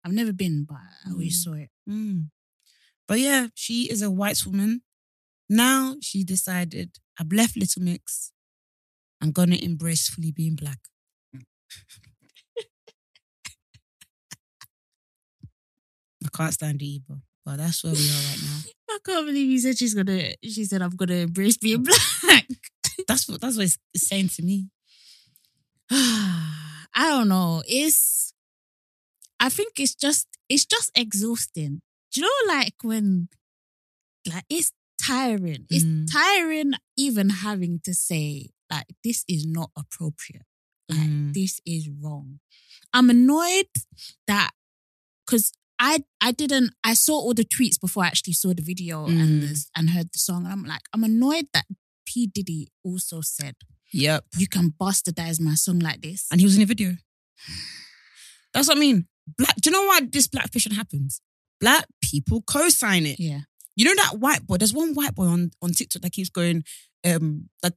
I've never been, but I always saw it. But yeah, she is a white woman. Now she decided, I've left Little Mix. I'm gonna embrace fully being black. I can't stand it either, but that's where we are right now. I can't believe you said she said, I'm gonna embrace being black. That's what it's saying to me. I don't know. I think it's just exhausting. Do you know, like, when, like, it's tiring. It's tiring even having to say, like, this is not appropriate. Like, this is wrong. I'm annoyed that, because I saw all the tweets before I actually saw the video and heard the song, and I'm like, I'm annoyed that P. Diddy also said, "Yep, you can bastardize my song like this," and he was in the video. That's what I mean. Do you know why this blackfishing happens? Black people co-sign it. Yeah, you know that white boy. There's one white boy on TikTok that keeps going, that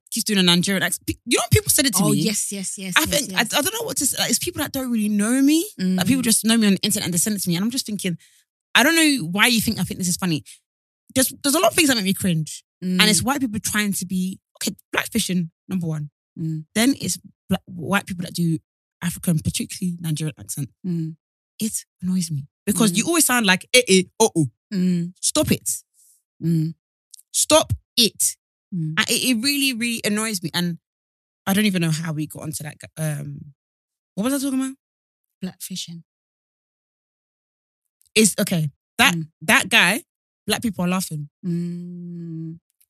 keeps doing a Nigerian accent. You know, people said it to me. Oh yes. I think. I don't know what to say. Like, it's people that don't really know me. Like, people just know me on the internet and they send it to me, and I'm just thinking, I don't know why you think I think this is funny. There's a lot of things that make me cringe, and it's white people trying to be okay. Blackfishing, number one. Then it's white people that do African, particularly Nigerian accent. It annoys me because you always sound like oh. Stop it. Stop it. It really, really annoys me. And I don't even know how we got onto that. What was I talking about? Blackfishing. It's okay. That guy, black people are laughing.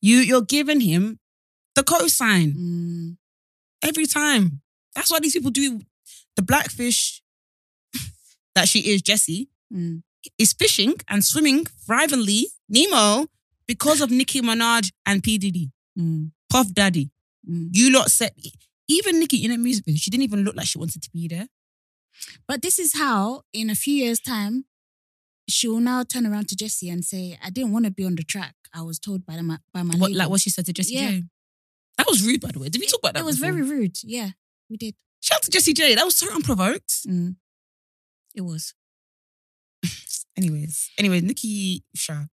You're giving him the cosign every time. That's why these people do. The blackfish that she is, Jessie, is fishing and swimming thrivingly, Nemo, because of Nicki Minaj and P. Diddy. Puff Daddy. You lot said... Even Nicki, in that music video, she didn't even look like she wanted to be there. But this is how, in a few years' time, she will now turn around to Jessie and say, I didn't want to be on the track. I was told by my label. Like what she said to Jessie J? That was rude, by the way. Did we talk about that? It was very rude. Yeah, we did. Shout out to Jessie J. That was so unprovoked. Mm. It was. Anyway, Nicki Shah.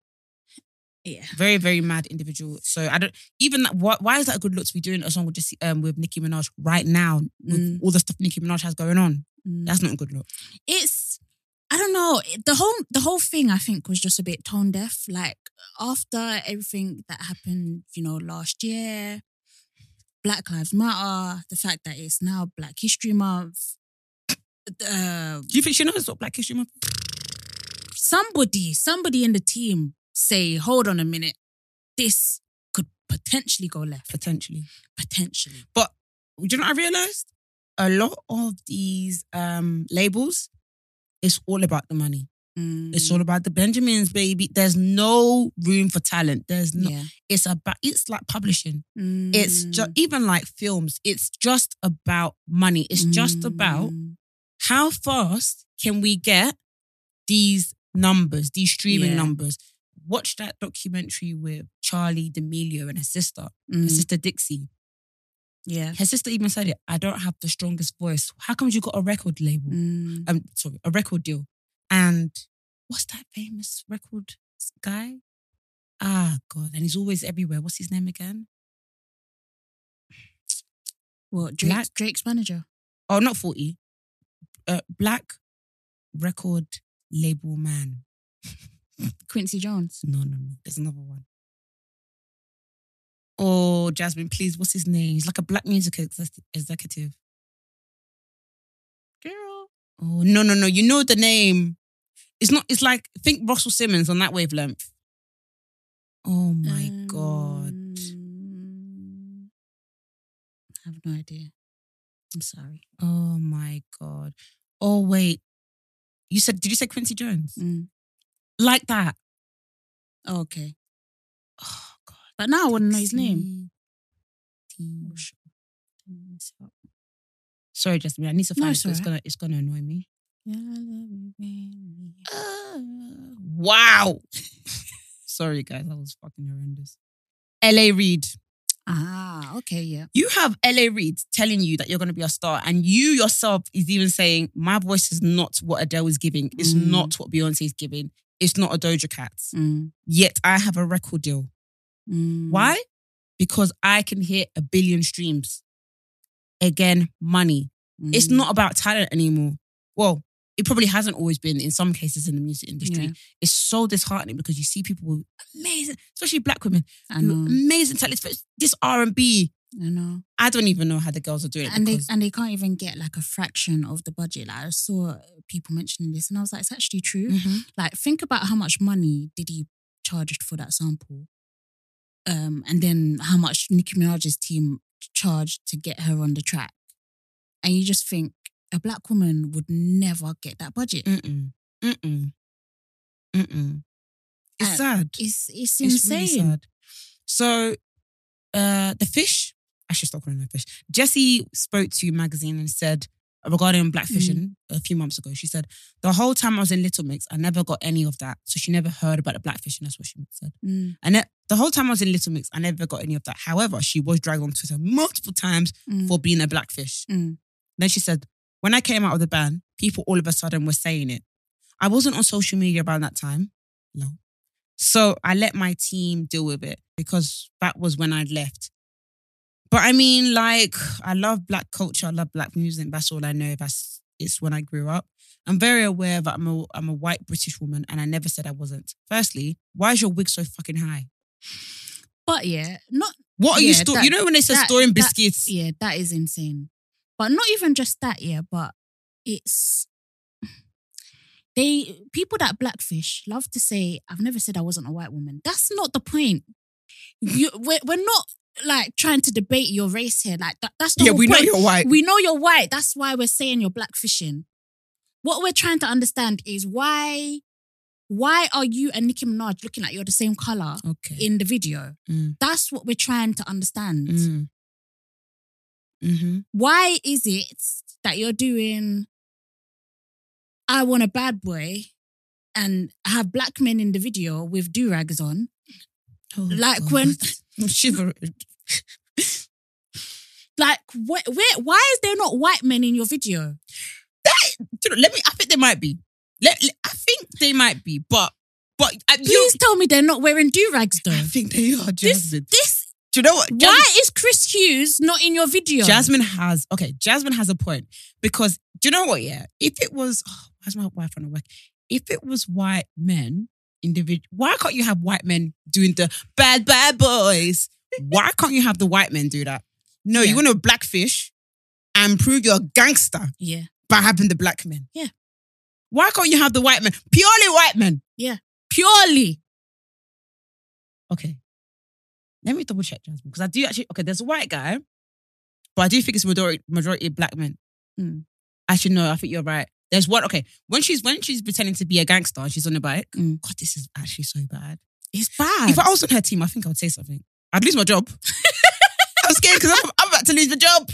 Yeah. Very, very mad individual. So I don't even that, why is that a good look to be doing a song with Jessie, with Nicki Minaj right now with all the stuff Nicki Minaj has going on? Mm. That's not a good look. It's, I don't know, the whole thing I think was just a bit tone deaf. Like after everything that happened, you know, last year, Black Lives Matter, the fact that it's now Black History Month. Do you think she knows what Black History Month is? Somebody in the team say, hold on a minute, this could potentially go left. Potentially. But do you know what I realised? A lot of these labels, it's all about the money. Mm. It's all about the Benjamins, baby. There's no room for talent. There's no. Yeah. It's like publishing. Mm. It's just even like films. It's just about money. It's just about how fast can we get these numbers, these streaming numbers. Watch that documentary with Charli D'Amelio and her sister Dixie. Yeah. Her sister even said it. I don't have the strongest voice. How come you got a record label? A record deal. And what's that famous record guy? Ah, God. And he's always everywhere. What's his name again? What? Drake's manager? Oh, not 40. Black record label man. Quincy Jones? No. There's another one. Oh, Jasmine, please. What's his name? He's like a black music executive. Girl. Oh, no. You know the name. It's not, it's like, think Russell Simmons on that wavelength. Oh my God. I have no idea. I'm sorry. Oh my God. Oh, wait. Did you say Quincy Jones? Mm. Like that. Oh, okay. Oh, God. But now I wouldn't know his name. Sorry, Jasmine. I need to find it. It's gonna annoy me. Wow. Sorry, guys. That was fucking horrendous. L.A. Reid. Ah, okay, yeah. You have L.A. Reid telling you that you're going to be a star, and you yourself is even saying, my voice is not what Adele is giving. It's not what Beyonce is giving. It's not a Doja Cat. Mm. Yet I have a record deal. Mm. Why? Because I can hit 1 billion streams. Again, money. Mm. It's not about talent anymore. Well, it probably hasn't always been in some cases in the music industry. Yeah. It's so disheartening because you see people with amazing, especially black women, amazing talent. This R&B. I know. I don't even know how the girls are doing it. And they can't even get like a fraction of the budget. Like I saw people mentioning this and I was like, it's actually true. Mm-hmm. Like think about how much money Diddy charged for that sample. And then how much Nicki Minaj's team charged to get her on the track. And you just think a black woman would never get that budget. It's sad. It's insane. It's really sad. So, The Fish, I should stop calling her Fish. Jessie spoke to magazine and said, regarding Black Fishing a few months ago, she said, the whole time I was in Little Mix, I never got any of that. So she never heard about the Black Fishing. That's what she said. Mm. And the whole time I was in Little Mix, I never got any of that. However, she was dragged on Twitter multiple times for being a Black Fish. Mm. Then she said, when I came out of the band, people all of a sudden were saying it. I wasn't on social media around that time. No. So I let my team deal with it because that was when I'd left. But I mean, like, I love black culture. I love black music. That's all I know. It's when I grew up. I'm very aware that I'm a white British woman and I never said I wasn't. Firstly, why is your wig so fucking high? But yeah, not... What are you storing? You know when they say storing biscuits? Yeah, that is insane. But not even just that, yeah, but it's... People that blackfish love to say, I've never said I wasn't a white woman. That's not the point. We're not... like trying to debate your race here. Like that's the whole point. Yeah, we know you're white. We know you're white. That's why we're saying you're black fishing. What we're trying to understand is why are you and Nicki Minaj looking like you're the same colour in the video? Mm. That's what we're trying to understand. Mm. Mm-hmm. Why is it that you're doing I Want a Bad Boy and have black men in the video with do-rags on. Oh, like God. When... I'm shivering. Like, why is there not white men in your video? I think there might be. I think they might be, but please tell me they're not wearing do-rags though. I think they are, Jasmine. This do you know what? Why is Chris Hughes not in your video? Jasmine has a point, because do you know what? Yeah, if it was, why is my wife on the work? If it was white men individual, why can't you have white men doing the bad boys? Why can't you have the white men do that? No, you want to blackfish and prove you're a gangster. Yeah, by having the black men. Yeah. Why can't you have the white men? Purely white men. Yeah. Purely. Okay. Let me double check, Jasmine. Because I do actually... Okay, there's a white guy, but I do think it's majority black men. Mm. Actually, no, I think you're right. There's one... Okay. When she's pretending to be a gangster and she's on the bike... Mm. God, this is actually so bad. It's bad. If I was on her team, I think I would say something. I'd lose my job. I'm scared because I'm about to lose my job.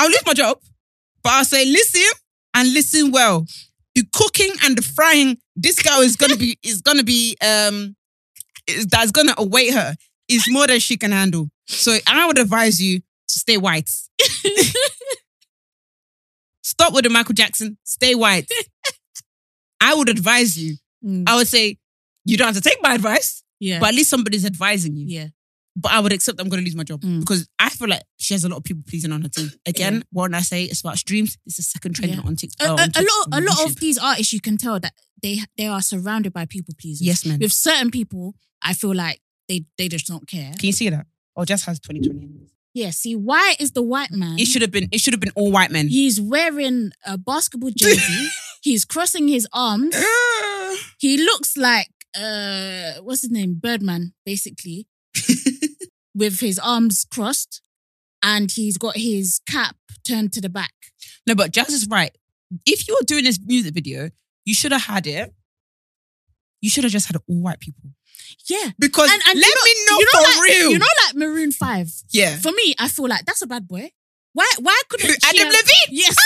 I'll lose my job. But I'll say, listen well. The cooking and the frying, this girl that's gonna await her is more than she can handle. So I would advise you to stay white. Stop with the Michael Jackson, stay white. I would advise you. Mm. I would say, you don't have to take my advice, but at least somebody's advising you. Yeah. But I would accept I'm going to lose my job because I feel like she has a lot of people pleasing on her team. Again, what I say, it's about streams. This is second trending on TikTok. A lot of these artists, you can tell that they are surrounded by people pleasers. Yes, man. With certain people, I feel like they just don't care. Can you see that? Or Jas has 2020. Yeah. See, why is the white man? It should have been all white men. He's wearing a basketball jersey. He's crossing his arms. He looks like what's his name? Birdman, basically. With his arms crossed, and he's got his cap turned to the back. No, but Jas is right. If you're doing this music video, you should have had it. You should have just had all white people. Yeah. Because and real. You know, like Maroon 5. Yeah. For me, I feel like that's a bad boy. Why couldn't Adam Levine? Yes.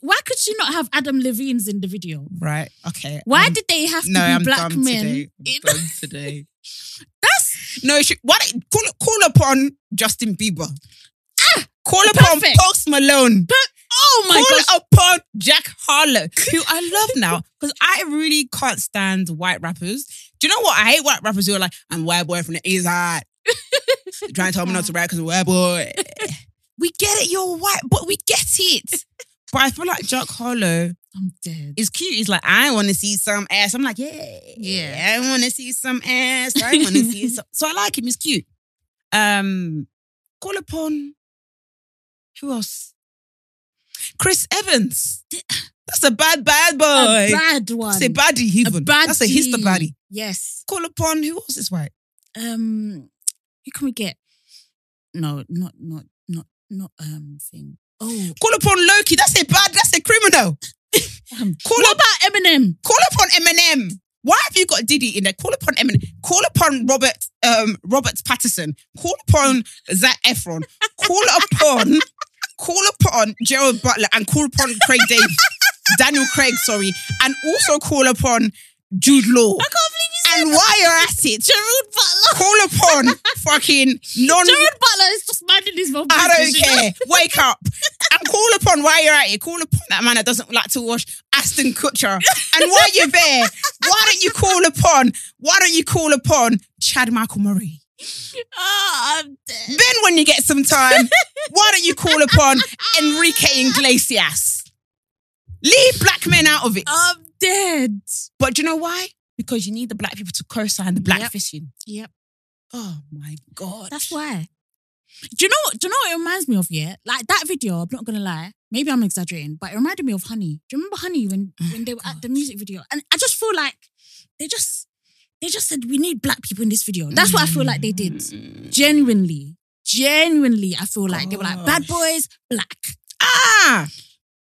Why could she not have Adam Levine's in the video? Right. Okay. Why did they have to be black men? I'm done today. That's no. Call upon Justin Bieber. Call upon Post Malone. Call upon Jack Harlow, who I love now because I really can't stand white rappers. Do you know what? I hate white rappers who are like, "I'm white boy from the East Side," trying to tell me not to rap because I'm white boy. We get it, you're white, but we get it. But I feel like Jack Harlow, I'm dead. It's cute. He's like, I want to see some ass. I'm like, yeah. I want to see some ass. I want to see some. So I like him. He's cute. Call upon who else? Chris Evans. That's a bad boy. A bad one. It's a baddie even. A baddie. That's a history baddie. Yes. Call upon who else is white? Who can we get? No, not thing. Oh, call upon Loki. That's a criminal. What about Eminem? Call upon Eminem. Why have you got Diddy in there? Call upon Eminem. Call upon Robert Pattinson. Call upon Zac Efron. Call upon Gerald Butler, and call upon Daniel Craig, sorry, and also call upon Jude Law. I can't believe you said that. And why you're at it, Gerald Butler. Call upon fucking Gerald Butler is just minding his own business. I don't care. Wake up. And call upon why you're at it. Call upon that man that doesn't like to wash, Aston Kutcher. And while you're there, why don't you call upon Chad Michael Murray? Oh, I'm dead. Then when you get some time, why don't you call upon Enrique Iglesias? Leave black men out of it. I'm dead. But do you know why? Because you need the black people to co-sign the black fishing. Yep. Oh my God. That's why. Do you know what it reminds me of? Yeah, like that video. I'm not gonna lie. Maybe I'm exaggerating, but it reminded me of Honey. Do you remember Honey when they were at the music video? And I just feel like they just said we need black people in this video. That's what I feel like they did. Genuinely, I feel like they were like bad boys, black.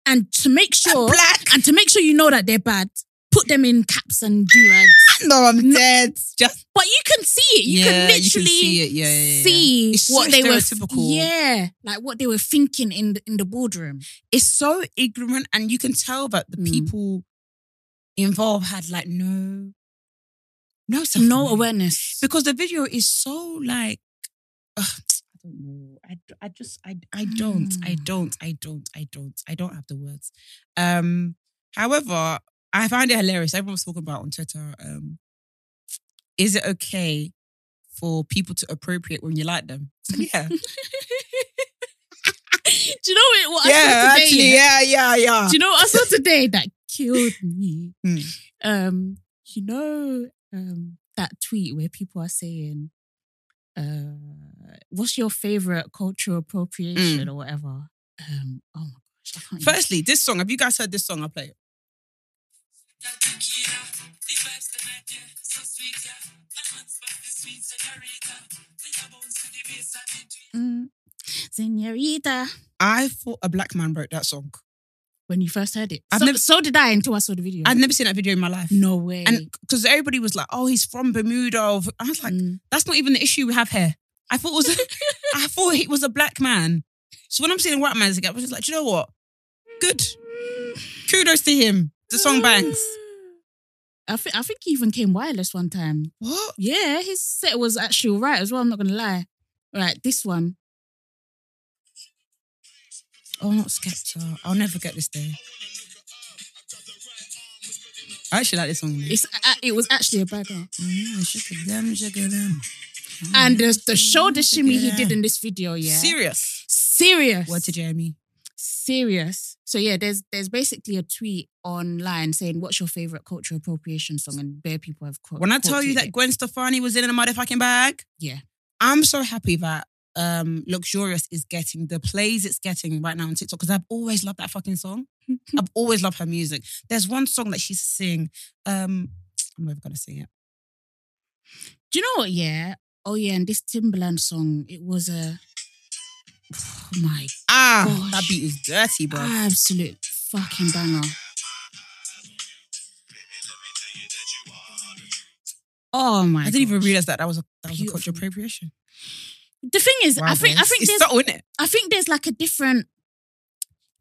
And to make sure black, and to make sure you know that they're bad, put them in caps and do-rags. No, I'm dead. Just, but you can see it. You can literally see what they were. Yeah, like what they were thinking in the boardroom. It's so ignorant, and you can tell that the people involved had like no awareness, because the video is so like I don't know. I don't have the words. However, I found it hilarious. Everyone was talking about on Twitter. Is it okay for people to appropriate when you like them? So, yeah. Do you know what? I saw today. Do you know what I saw today that killed me? You know that tweet where people are saying, what's your favorite cultural appropriation or whatever? Oh my gosh! Firstly, this song. Have you guys heard this song? I'll play it. Senorita. I thought a black man wrote that song when you first heard it. So did I until I saw the video. I'd never seen that video in my life. No way. And because everybody was like, "Oh, he's from Bermuda." I was like, "That's not even the issue we have here." I thought it was. I thought it was a black man. So when I'm seeing white man again, I was just like, "Do you know what? Good. Kudos to him. The song bangs." I think he even came wireless one time. What? Yeah, his set was actually alright as well. I'm not gonna lie. Alright, this one. Oh, not Skepta. I'll never get this day. I actually like this song. It was actually a bagger. And the shoulder shimmy he did in this video, yeah. Serious. Word to Jeremy. Serious. So yeah, there's basically a tweet online saying, what's your favourite cultural appropriation song? And where people have quoted. When I tell you that Gwen Stefani was in a motherfucking bag. Yeah. I'm so happy that Luxurious is getting the plays it's getting right now on TikTok, because I've always loved that fucking song. I've always loved her music. There's one song that she sings. I'm never going to sing it. Do you know what? Yeah. Oh yeah, and this Timbaland song, it was a... Oh my gosh. That beat is dirty, bro. Absolute fucking banger. Oh my! I didn't even realize that was a cultural appropriation. The thing is, wow, I think it's subtle, isn't it? I think there's like a different.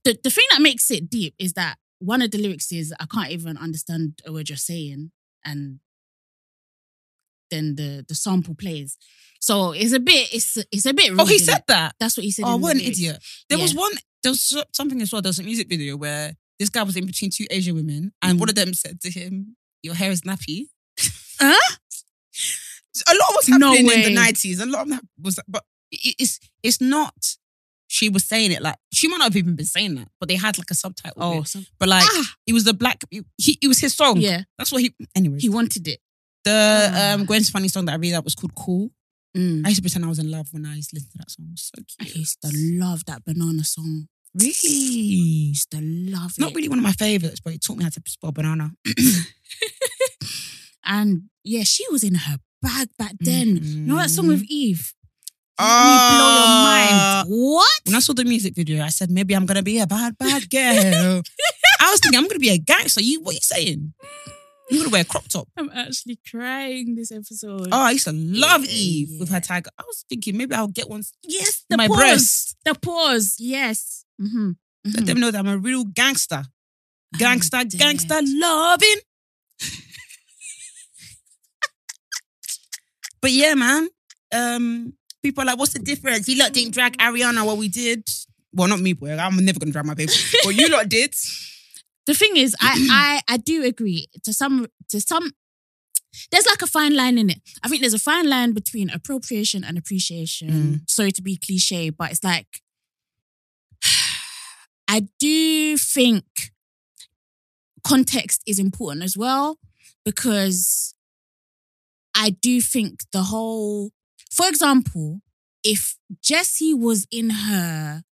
The thing that makes it deep is that one of the lyrics is, I can't even understand a word you're saying, and then the sample plays. So it's a bit, it's a bit rude. Oh, he said that? That's what he said. Oh, what an idiot. There was something as well. There was a music video where this guy was in between two Asian women and one of them said to him, your hair is nappy. Huh? A lot was happening in the 90s. A lot of that was, but it's not, she was saying it like, she might not have even been saying that, but they had like a subtitle. Oh, but like, it was the black, it was his song. Yeah. That's what he wanted it. The Gwen Stefani song that I read out was called Cool. I used to pretend I was in love when I used to listen to that song. It was so cute. I used to love that banana song. Really? I used to love it. Not really one of my favourites, but it taught me how to spell banana. And yeah, she was in her bag back then. You know that song with Eve? Let me blow your mind. What? When I saw the music video, I said, maybe I'm going to be a bad girl. I was thinking, I'm going to be a gangster. What are you saying? You would wear a crop top. I'm actually crying this episode. Oh, I used to love Eve with her tiger. I was thinking maybe I'll get one. Yes, the my pause. Breast. The pause, yes. Let them know that I'm a real gangster. Gangster loving. But yeah, man. People are like, what's the difference? You lot didn't drag Ariana, what we did. Well, not me, boy. I'm never going to drag my baby. But you lot did. The thing is, I do agree to some. There's like a fine line in it. I think there's a fine line between appropriation and appreciation. Sorry to be cliche, but it's like, I do think context is important as well, because I do think the whole, for example, if Jessie was in her,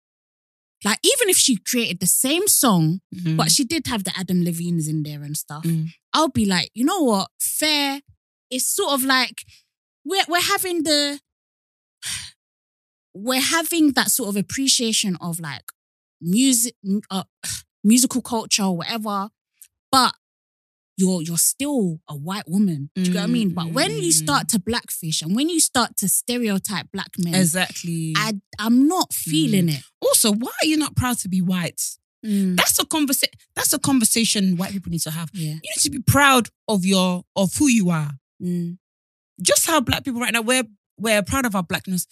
like, even if she created the same song, but she did have the Adam Levines in there and stuff, I'll be like, you know what? Fair. It's sort of like we're having that sort of appreciation of like music, musical culture or whatever, but you're still a white woman. Do you know what I mean? But when you start to blackfish and when you start to stereotype black men, exactly, I'm not feeling it. Also, why are you not proud to be white? That's a conversation white people need to have. Yeah. You need to be proud of who you are. Mm. Just how black people right now, we're proud of our blackness.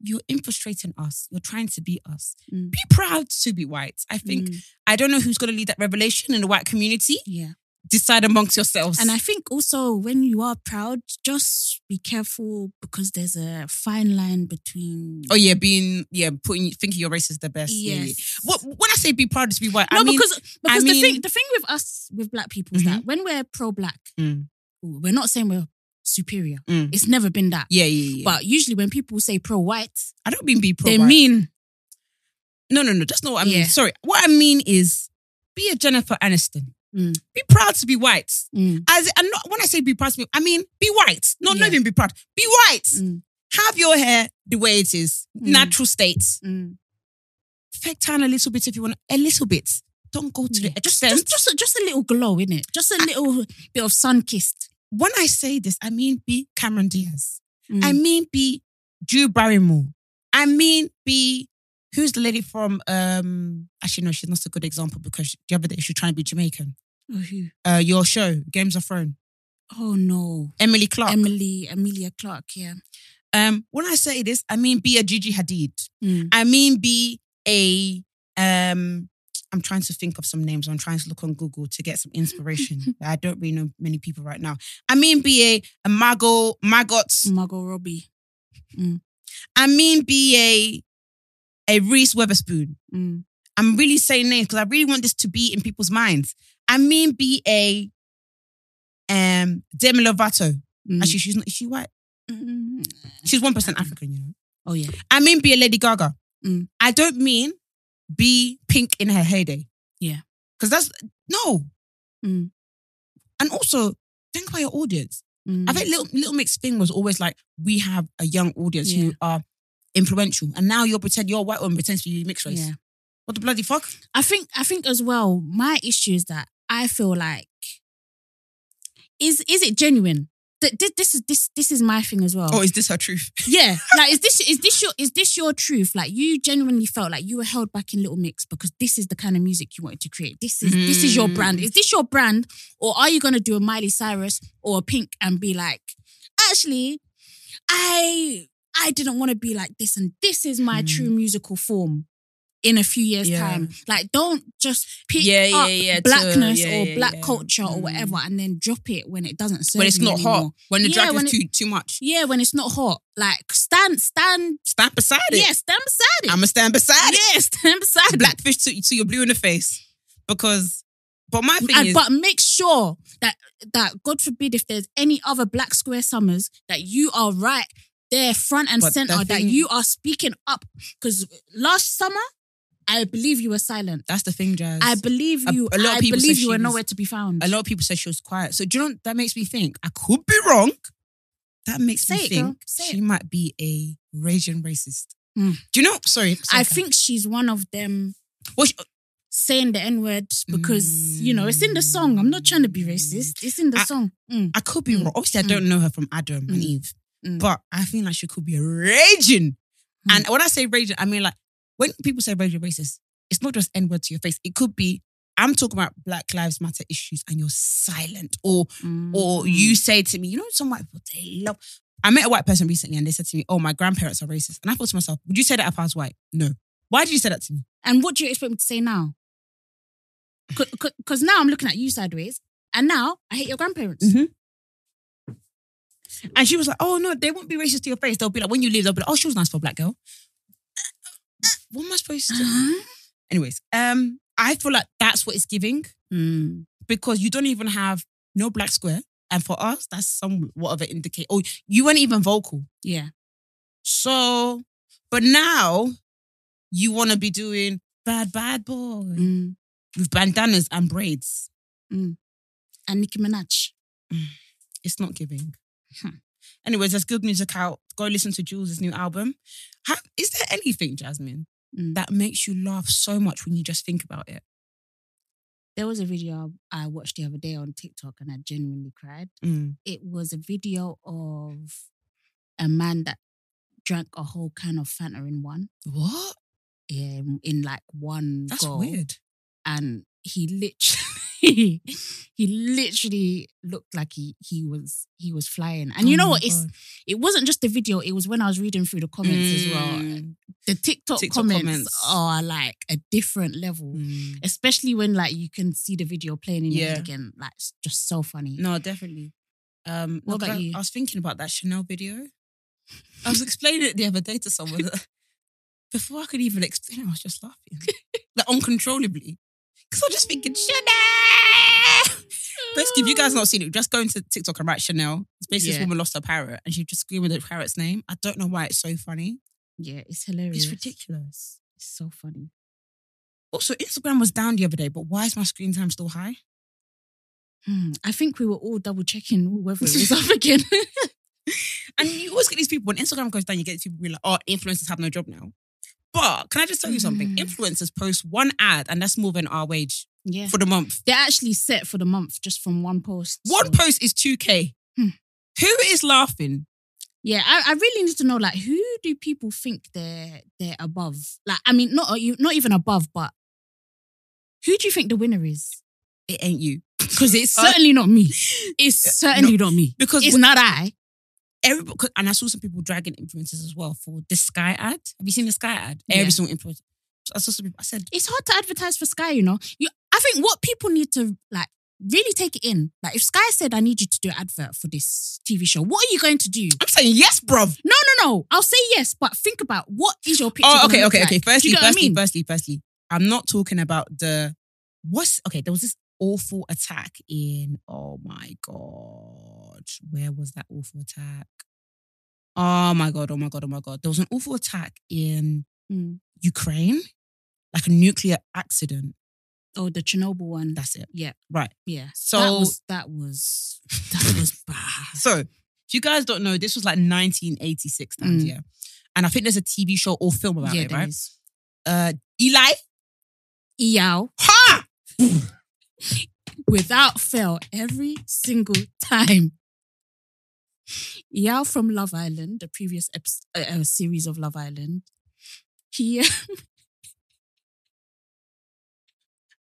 You're infiltrating us. You're trying to be us. Mm. Be proud to be white. I think, I don't know who's going to lead that revelation in the white community. Yeah. Decide amongst yourselves. And I think also when you are proud, just be careful because there's a fine line between... Oh yeah, thinking your race is the best. Yes. Yeah. When I say be proud to be white, no, I mean... No, because the thing with us, with black people is that when we're pro-black, we're not saying we're superior. Mm. It's never been that. Yeah. But usually when people say pro-white... I don't mean be pro-white. They mean... No, that's not what I mean. Yeah. Sorry. What I mean is be a Jennifer Aniston. Mm. Be proud to be white. Mm. And not when I say be proud to be, I mean be white. Not even be proud. Be white. Mm. Have your hair the way it is, natural state. Mm. Fake tan a little bit if you want. A little bit. Don't go to the extent. Just a little glow, innit? Just a little bit of sun kissed. When I say this, I mean be Cameron Diaz. Mm. I mean be Drew Barrymore. I mean be. Who's the lady from, actually no, she's not a good example because the other day she was trying to be Jamaican. Oh, who? Your show, Games of Thrones. Oh no. Emily Clark. Emilia Clark, yeah. When I say this, I mean be a Gigi Hadid. Mm. I mean be a, I'm trying to think of some names. I'm trying to look on Google to get some inspiration. I don't really know many people right now. I mean be a Margot Robbie. Mm. I mean be a Reese Witherspoon. Mm. I'm really saying names because I really want this to be in people's minds. I mean, be a Demi Lovato. Mm. Actually, she's not. Is she white? Mm. She's 1% African, you know. Oh yeah. I mean, be a Lady Gaga. Mm. I don't mean be Pink in her heyday. Yeah. Because that's no. Mm. And also think about your audience. Mm. I think Little Mix thing was always like we have a young audience who are influential, and now you're pretend you're a white woman pretends to be mixed race. Yeah. What the bloody fuck? I think as well. My issue is that I feel like is it genuine? That this is my thing as well. Oh, is this her truth? Yeah, like is this your truth? Like you genuinely felt like you were held back in Little Mix because this is the kind of music you wanted to create. This is your brand. Is this your brand, or are you gonna do a Miley Cyrus or a Pink and be like, actually, I didn't want to be like this, and this is my true musical form in a few years' time. Like, don't just pick up blackness or black culture or whatever and then drop it when it doesn't serve you. When it's not anymore. Hot. When the drag is too much. Yeah, when it's not hot. Like, stand beside it. Yeah, stand beside it. I'm going to stand beside it. Yeah, stand beside it. Blackfish to your blue in the face. Because... But my thing is... But make sure that, God forbid, if there's any other Black Square Summers, that you are right... They're front and centre that you are speaking up. Because last summer, I believe you were silent. That's the thing, Jas. I believe you. I believe you were nowhere to be found. A lot of people said she was quiet. So do you know that makes me think? I could be wrong. That makes me think she might be a raging racist. Mm. Do you know? Sorry. I think she's one of them saying the N-word because, it's in the song. I'm not trying to be racist. It's in the song. Mm. I could be wrong. Obviously, I don't know her from Adam and Eve. Mm. But I feel like she could be raging. Mm. And when I say raging, I mean like when people say raging racist, it's not just N-word to your face. It could be, I'm talking about Black Lives Matter issues and you're silent. Or you say to me, you know some white people, they love... I met a white person recently and they said to me, oh, my grandparents are racist. And I thought to myself, would you say that if I was white? No. Why did you say that to me? And what do you expect me to say now? Because now I'm looking at you sideways and now I hate your grandparents. Mm-hmm. And she was like, oh no, they won't be racist to your face. They'll be like, when you leave, they'll be like, oh, she was nice for a black girl. What am I supposed to do? Anyways, I feel like that's what it's giving. Mm. Because you don't even have no black square. And for us, that's somewhat of an indicator. Oh, you weren't even vocal. Yeah. So, but now you want to be doing bad boy with bandanas and braids. Mm. And Nicki Minaj. Mm. It's not giving. Hmm. Anyways, there's good music out. Go listen to Jules' new album. Is there anything, Jasmine, that makes you laugh so much when you just think about it? There was a video I watched the other day on TikTok and I genuinely cried. Mm. It was a video of a man that drank a whole can of Fanta in one. What? Yeah, in like one That's go. Weird. and he literally looked like he was flying. And you know what? It wasn't just the video. It was when I was reading through the comments as well. The TikTok comments are like a different level, especially when like you can see the video playing in your head again. Like it's just so funny. No, definitely. What about you? I was thinking about that Chanel video. I was explaining it the other day to someone. Before I could even explain it, I was just laughing like uncontrollably. Because I'm just thinking, Chanel! Basically, if you guys have not seen it, just go into TikTok and write Chanel. It's basically this woman lost her parrot and she just screamed the parrot's name. I don't know why it's so funny. Yeah, it's hilarious. It's ridiculous. It's so funny. Also, Instagram was down the other day, but why is my screen time still high? I think we were all double checking whether it was up again. And you always get these people, when Instagram goes down, you get people who are like, oh, influencers have no job now. But can I just tell you something? Influencers post one ad and that's more than our wage for the month. They're actually set for the month just from one post. One post is 2K. Who is laughing? Yeah, I really need to know, like, who do people think they're above? Like, I mean, not even above, but who do you think the winner is? It ain't you. Because it's certainly not me. It's certainly not me. Because it's not I. Everybody, and I saw some people dragging influencers as well for the Sky ad. Have you seen the Sky ad? Yeah. Every single influencer. I saw some people. I said it's hard to advertise for Sky. You know, I think what people need to like really take it in. Like, if Sky said, "I need you to do an advert for this TV show," what are you going to do? I'm saying yes, bruv. No. I'll say yes, but think about what is your picture. Oh, okay. Firstly, I'm not talking about the what's okay. There was this awful attack in, oh my God, where was that awful attack? Oh my God. There was an awful attack in Ukraine, like a nuclear accident. Oh, the Chernobyl one. That's it. Yeah. Right. Yeah. So that was bad. So if you guys don't know, this was like 1986 times, yeah. And I think there's a TV show or film about it, right? Is. Eyal. Ha! Without fail, every single time. Eyal from Love Island, the previous series of Love Island, he...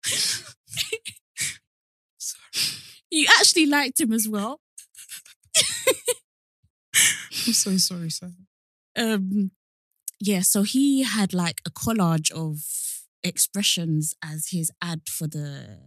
Sorry. You actually liked him as well. I'm so sorry, sir. Yeah, so he had like a collage of expressions as his ad for the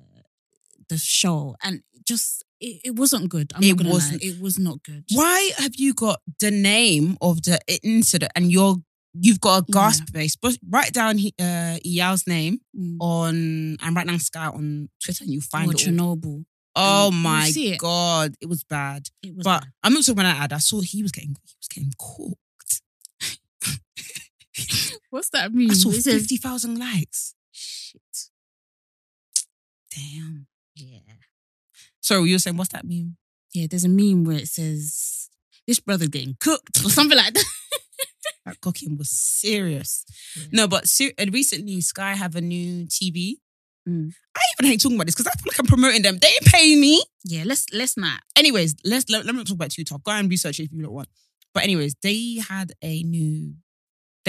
show, and just it wasn't good. It was not good. Why have you got the name of the incident and you've got a gasp face? But write down Eyal's name on and write down Sky on Twitter and you'll find it. Chernobyl. Oh my God, it was bad. It was bad. I'm not sure when I saw he was getting cooked. What's that mean? I saw 50,000 likes. Shit. Damn. Yeah. So you were saying, what's that meme? Yeah, there's a meme where it says, this brother getting cooked or something like that. That cooking was serious. Yeah. No, but recently Sky have a new TV. I even hate talking about this because I feel like I'm promoting them. They ain't paying me. Yeah, let's not. Anyways, let me not talk about TikTok. Go and research it if you don't want. But anyways, they're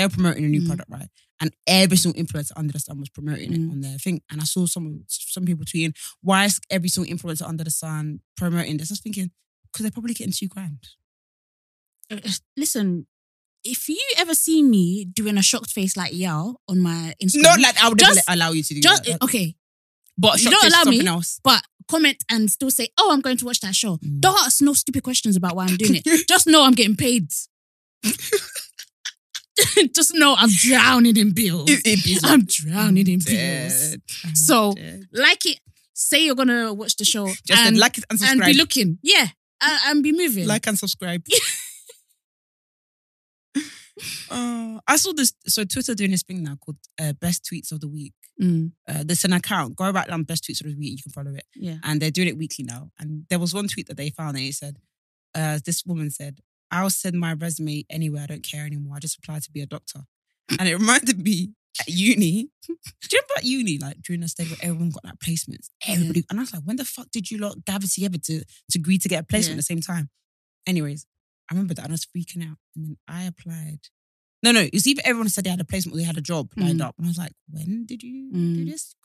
promoting a new product, right? And every single influencer under the sun was promoting it on their thing. And I saw some people tweeting, why is every single influencer under the sun promoting this? I was thinking, because they're probably getting $2,000. Listen, if you ever see me doing a shocked face like Eyal on my Instagram. Not like I would allow you to do that. Okay. But shocked face is something else. But comment and still say, oh, I'm going to watch that show. Don't ask no stupid questions about why I'm doing it. Just know I'm getting paid. Just know I'm drowning in bills. So like it. Say you're gonna watch the show. Just and, like it and subscribe. And be looking. Yeah. And be moving. Like and subscribe. I saw this. So Twitter doing this thing now called Best Tweets of the Week. There's an account. Go write down Best Tweets of the Week. You can follow it. Yeah. And they're doing it weekly now. And there was one tweet that they found and it said, this woman said, I'll send my resume anywhere. I don't care anymore. I just applied to be a doctor. And it reminded me at uni. Do you remember at uni, like during the stage where everyone got like placements? Everybody. And I was like, when the fuck did you lot gather together to agree to get a placement at the same time? Anyways, I remember that. I was freaking out. And then I applied. No. It was either everyone said they had a placement or they had a job lined up. And I was like, when did you do this?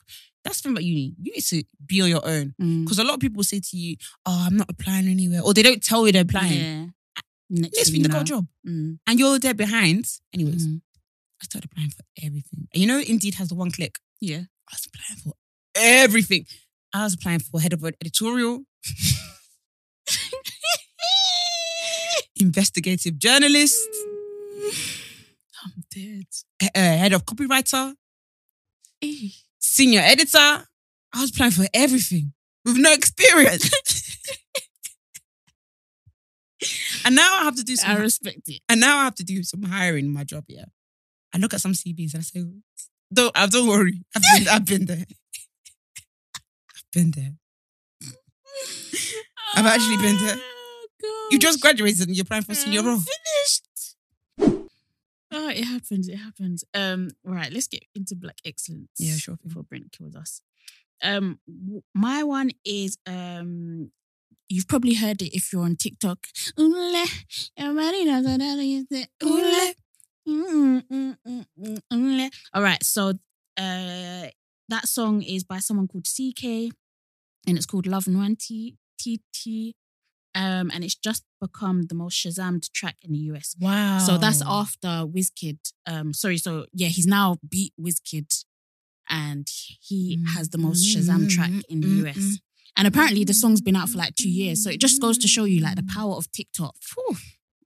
That's the thing about uni. You need to be on your own. Because a lot of people say to you, oh, I'm not applying anywhere. Or they don't tell you they're applying. Next thing you got a job. And you're there behind. Anyways, I started applying for everything. And you know Indeed has the one click. Yeah. I was applying for everything. I was applying for head of an editorial. Investigative journalist. I'm dead. Head of copywriter. Senior editor. I was applying for everything with no experience. And now I have to do some... I respect it. And now I have to do some hiring in my job, yeah. I look at some CVs and I say, don't worry. I've been there. I've been there. I've actually been there. Gosh. You just graduated and you're applying for senior role. Finished. Oh, it happens. Right, let's get into Black Excellence. Yeah, sure. Before Brent kills us. My one is you've probably heard it if you're on TikTok. All right, so that song is by someone called CK, and it's called Love Nwanti TT. And it's just become the most Shazammed track in the US. Wow. So that's after Wizkid. He's now beat Wizkid, and he has the most Shazam track in the US. And apparently the song's been out for like 2 years. So it just goes to show you like the power of TikTok. Whew.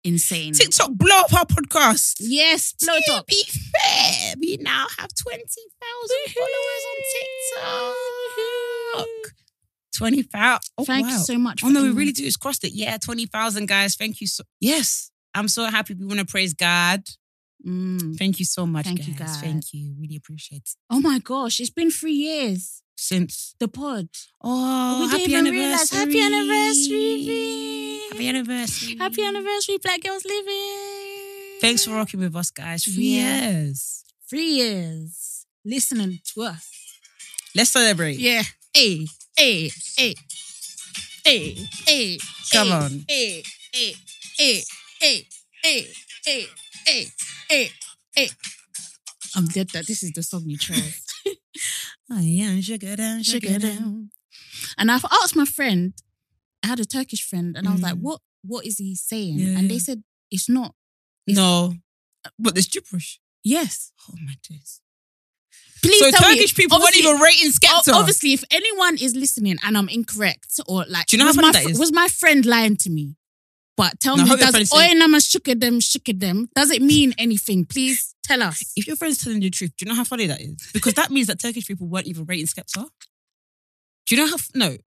Insane. TikTok blow up our podcast. Yes, blow it up. To be fair, we now have 20,000 followers on TikTok. 20,000. Oh, thank you so much. We really do. It's crossed it. Yeah, 20,000 guys. Thank you. Yes, I'm so happy. We want to praise God. Thank you so much, guys. Thank you. Really appreciate it. Oh my gosh, it's been 3 years since the pod. Oh, happy anniversary. Happy anniversary. Happy anniversary. Happy anniversary, Black Girls Living. Thanks for rocking with us, guys. 3 years. 3 years. Listening to us. Let's celebrate. Yeah. Hey. Hey, hey, hey, hey, come on. Hey, hey, hey, hey, hey, hey, hey, hey, hey. I'm dead that this is the song you chose. I am sugar down, sugar down. And I've asked my friend, I had a Turkish friend, and I was like, what is he saying? Yeah. And they said, it's not. But there's gibberish. Yes. Oh my days. Please so tell Turkish me, people weren't even rating Skepta. Obviously, if anyone is listening and I'm incorrect or like, do you know how funny that is? Was my friend lying to me? But tell me, does Oye Nama Shukadem does it mean anything? Please tell us. If your friend's telling you the truth, do you know how funny that is? Because that means that Turkish people weren't even rating Skepta. Do you know how?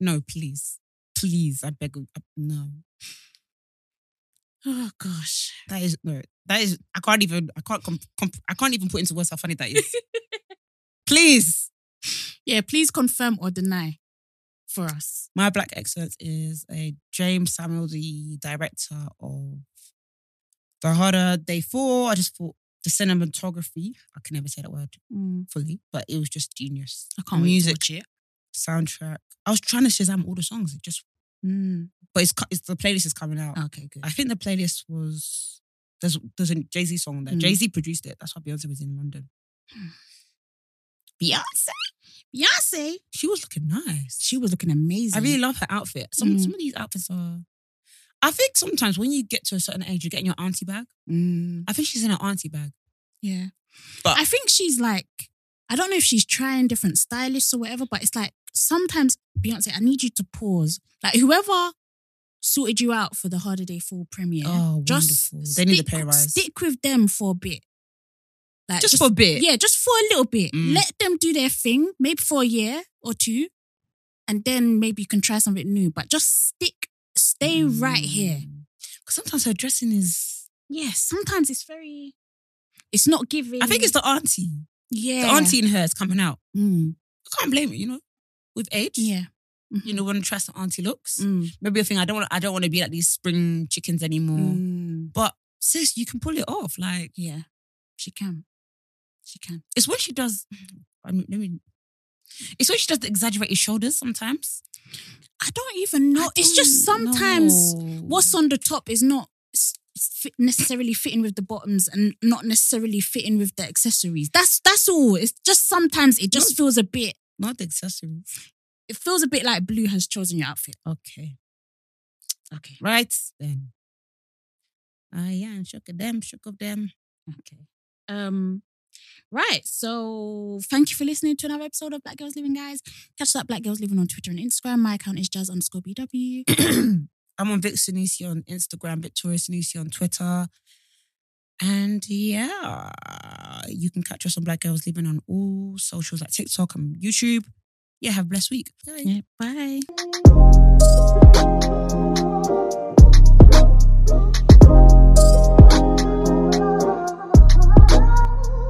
No, please, please, I beg you, no. Oh gosh, that is no. That is I can't even put into words how funny that is. Please. Yeah, please confirm or deny for us. My Black Excellence is a James Samuel, the director of The Harder Day 4. I just thought the cinematography, I can never say that word fully, but it was just genius. I can't wait to watch it. Soundtrack. I was trying to Shazam all the songs. It just... But it's the playlist is coming out. Okay, good. I think the playlist was... There's a Jay-Z song there. Jay-Z produced it. That's why Beyonce was in London. Beyonce. She was looking nice. She was looking amazing. I really love her outfit. Some of these outfits are... I think sometimes when you get to a certain age, you get in your auntie bag. I think she's in her auntie bag. Yeah. But I think she's like... I don't know if she's trying different stylists or whatever, but it's like sometimes, Beyonce, I need you to pause. Like whoever sorted you out for the Harder Day 4 premiere. Oh, just wonderful. They need a pay rise. Stick with them for a bit. Like just for a bit? Yeah, just for a little bit. Let them do their thing, maybe for a year or two, and then maybe you can try something new. But just stay right here. Because sometimes her dressing is... Yeah, sometimes it's very... It's not giving... I think it's the auntie. Yeah. The auntie in her is coming out. I can't blame it, you know? With age. Yeah. Mm-hmm. You know, want to try some auntie looks. Maybe a thing, I don't want to be like these spring chickens anymore. But sis, you can pull it off. Like... Yeah, she can. She can. It's when she does. It's when she does the exaggerated shoulders sometimes. I don't even know. It's just sometimes what's on the top is not necessarily fitting with the bottoms and not necessarily fitting with the accessories. That's all. It's just sometimes it just feels a bit Not the accessories. It feels a bit like Blue has chosen your outfit. Okay. Okay. Right then. Yeah, and shook of them. Okay. Right, so thank you for listening to another episode of Black Girls Living, guys. Catch that Black Girls Living on Twitter and Instagram. My account is Jas_BW. I'm on Vic Sunusi on Instagram, Victoria Sunusi on Twitter. And yeah, you can catch us on Black Girls Living on all socials like TikTok and YouTube. Yeah, have a blessed week. Bye. Yeah, bye.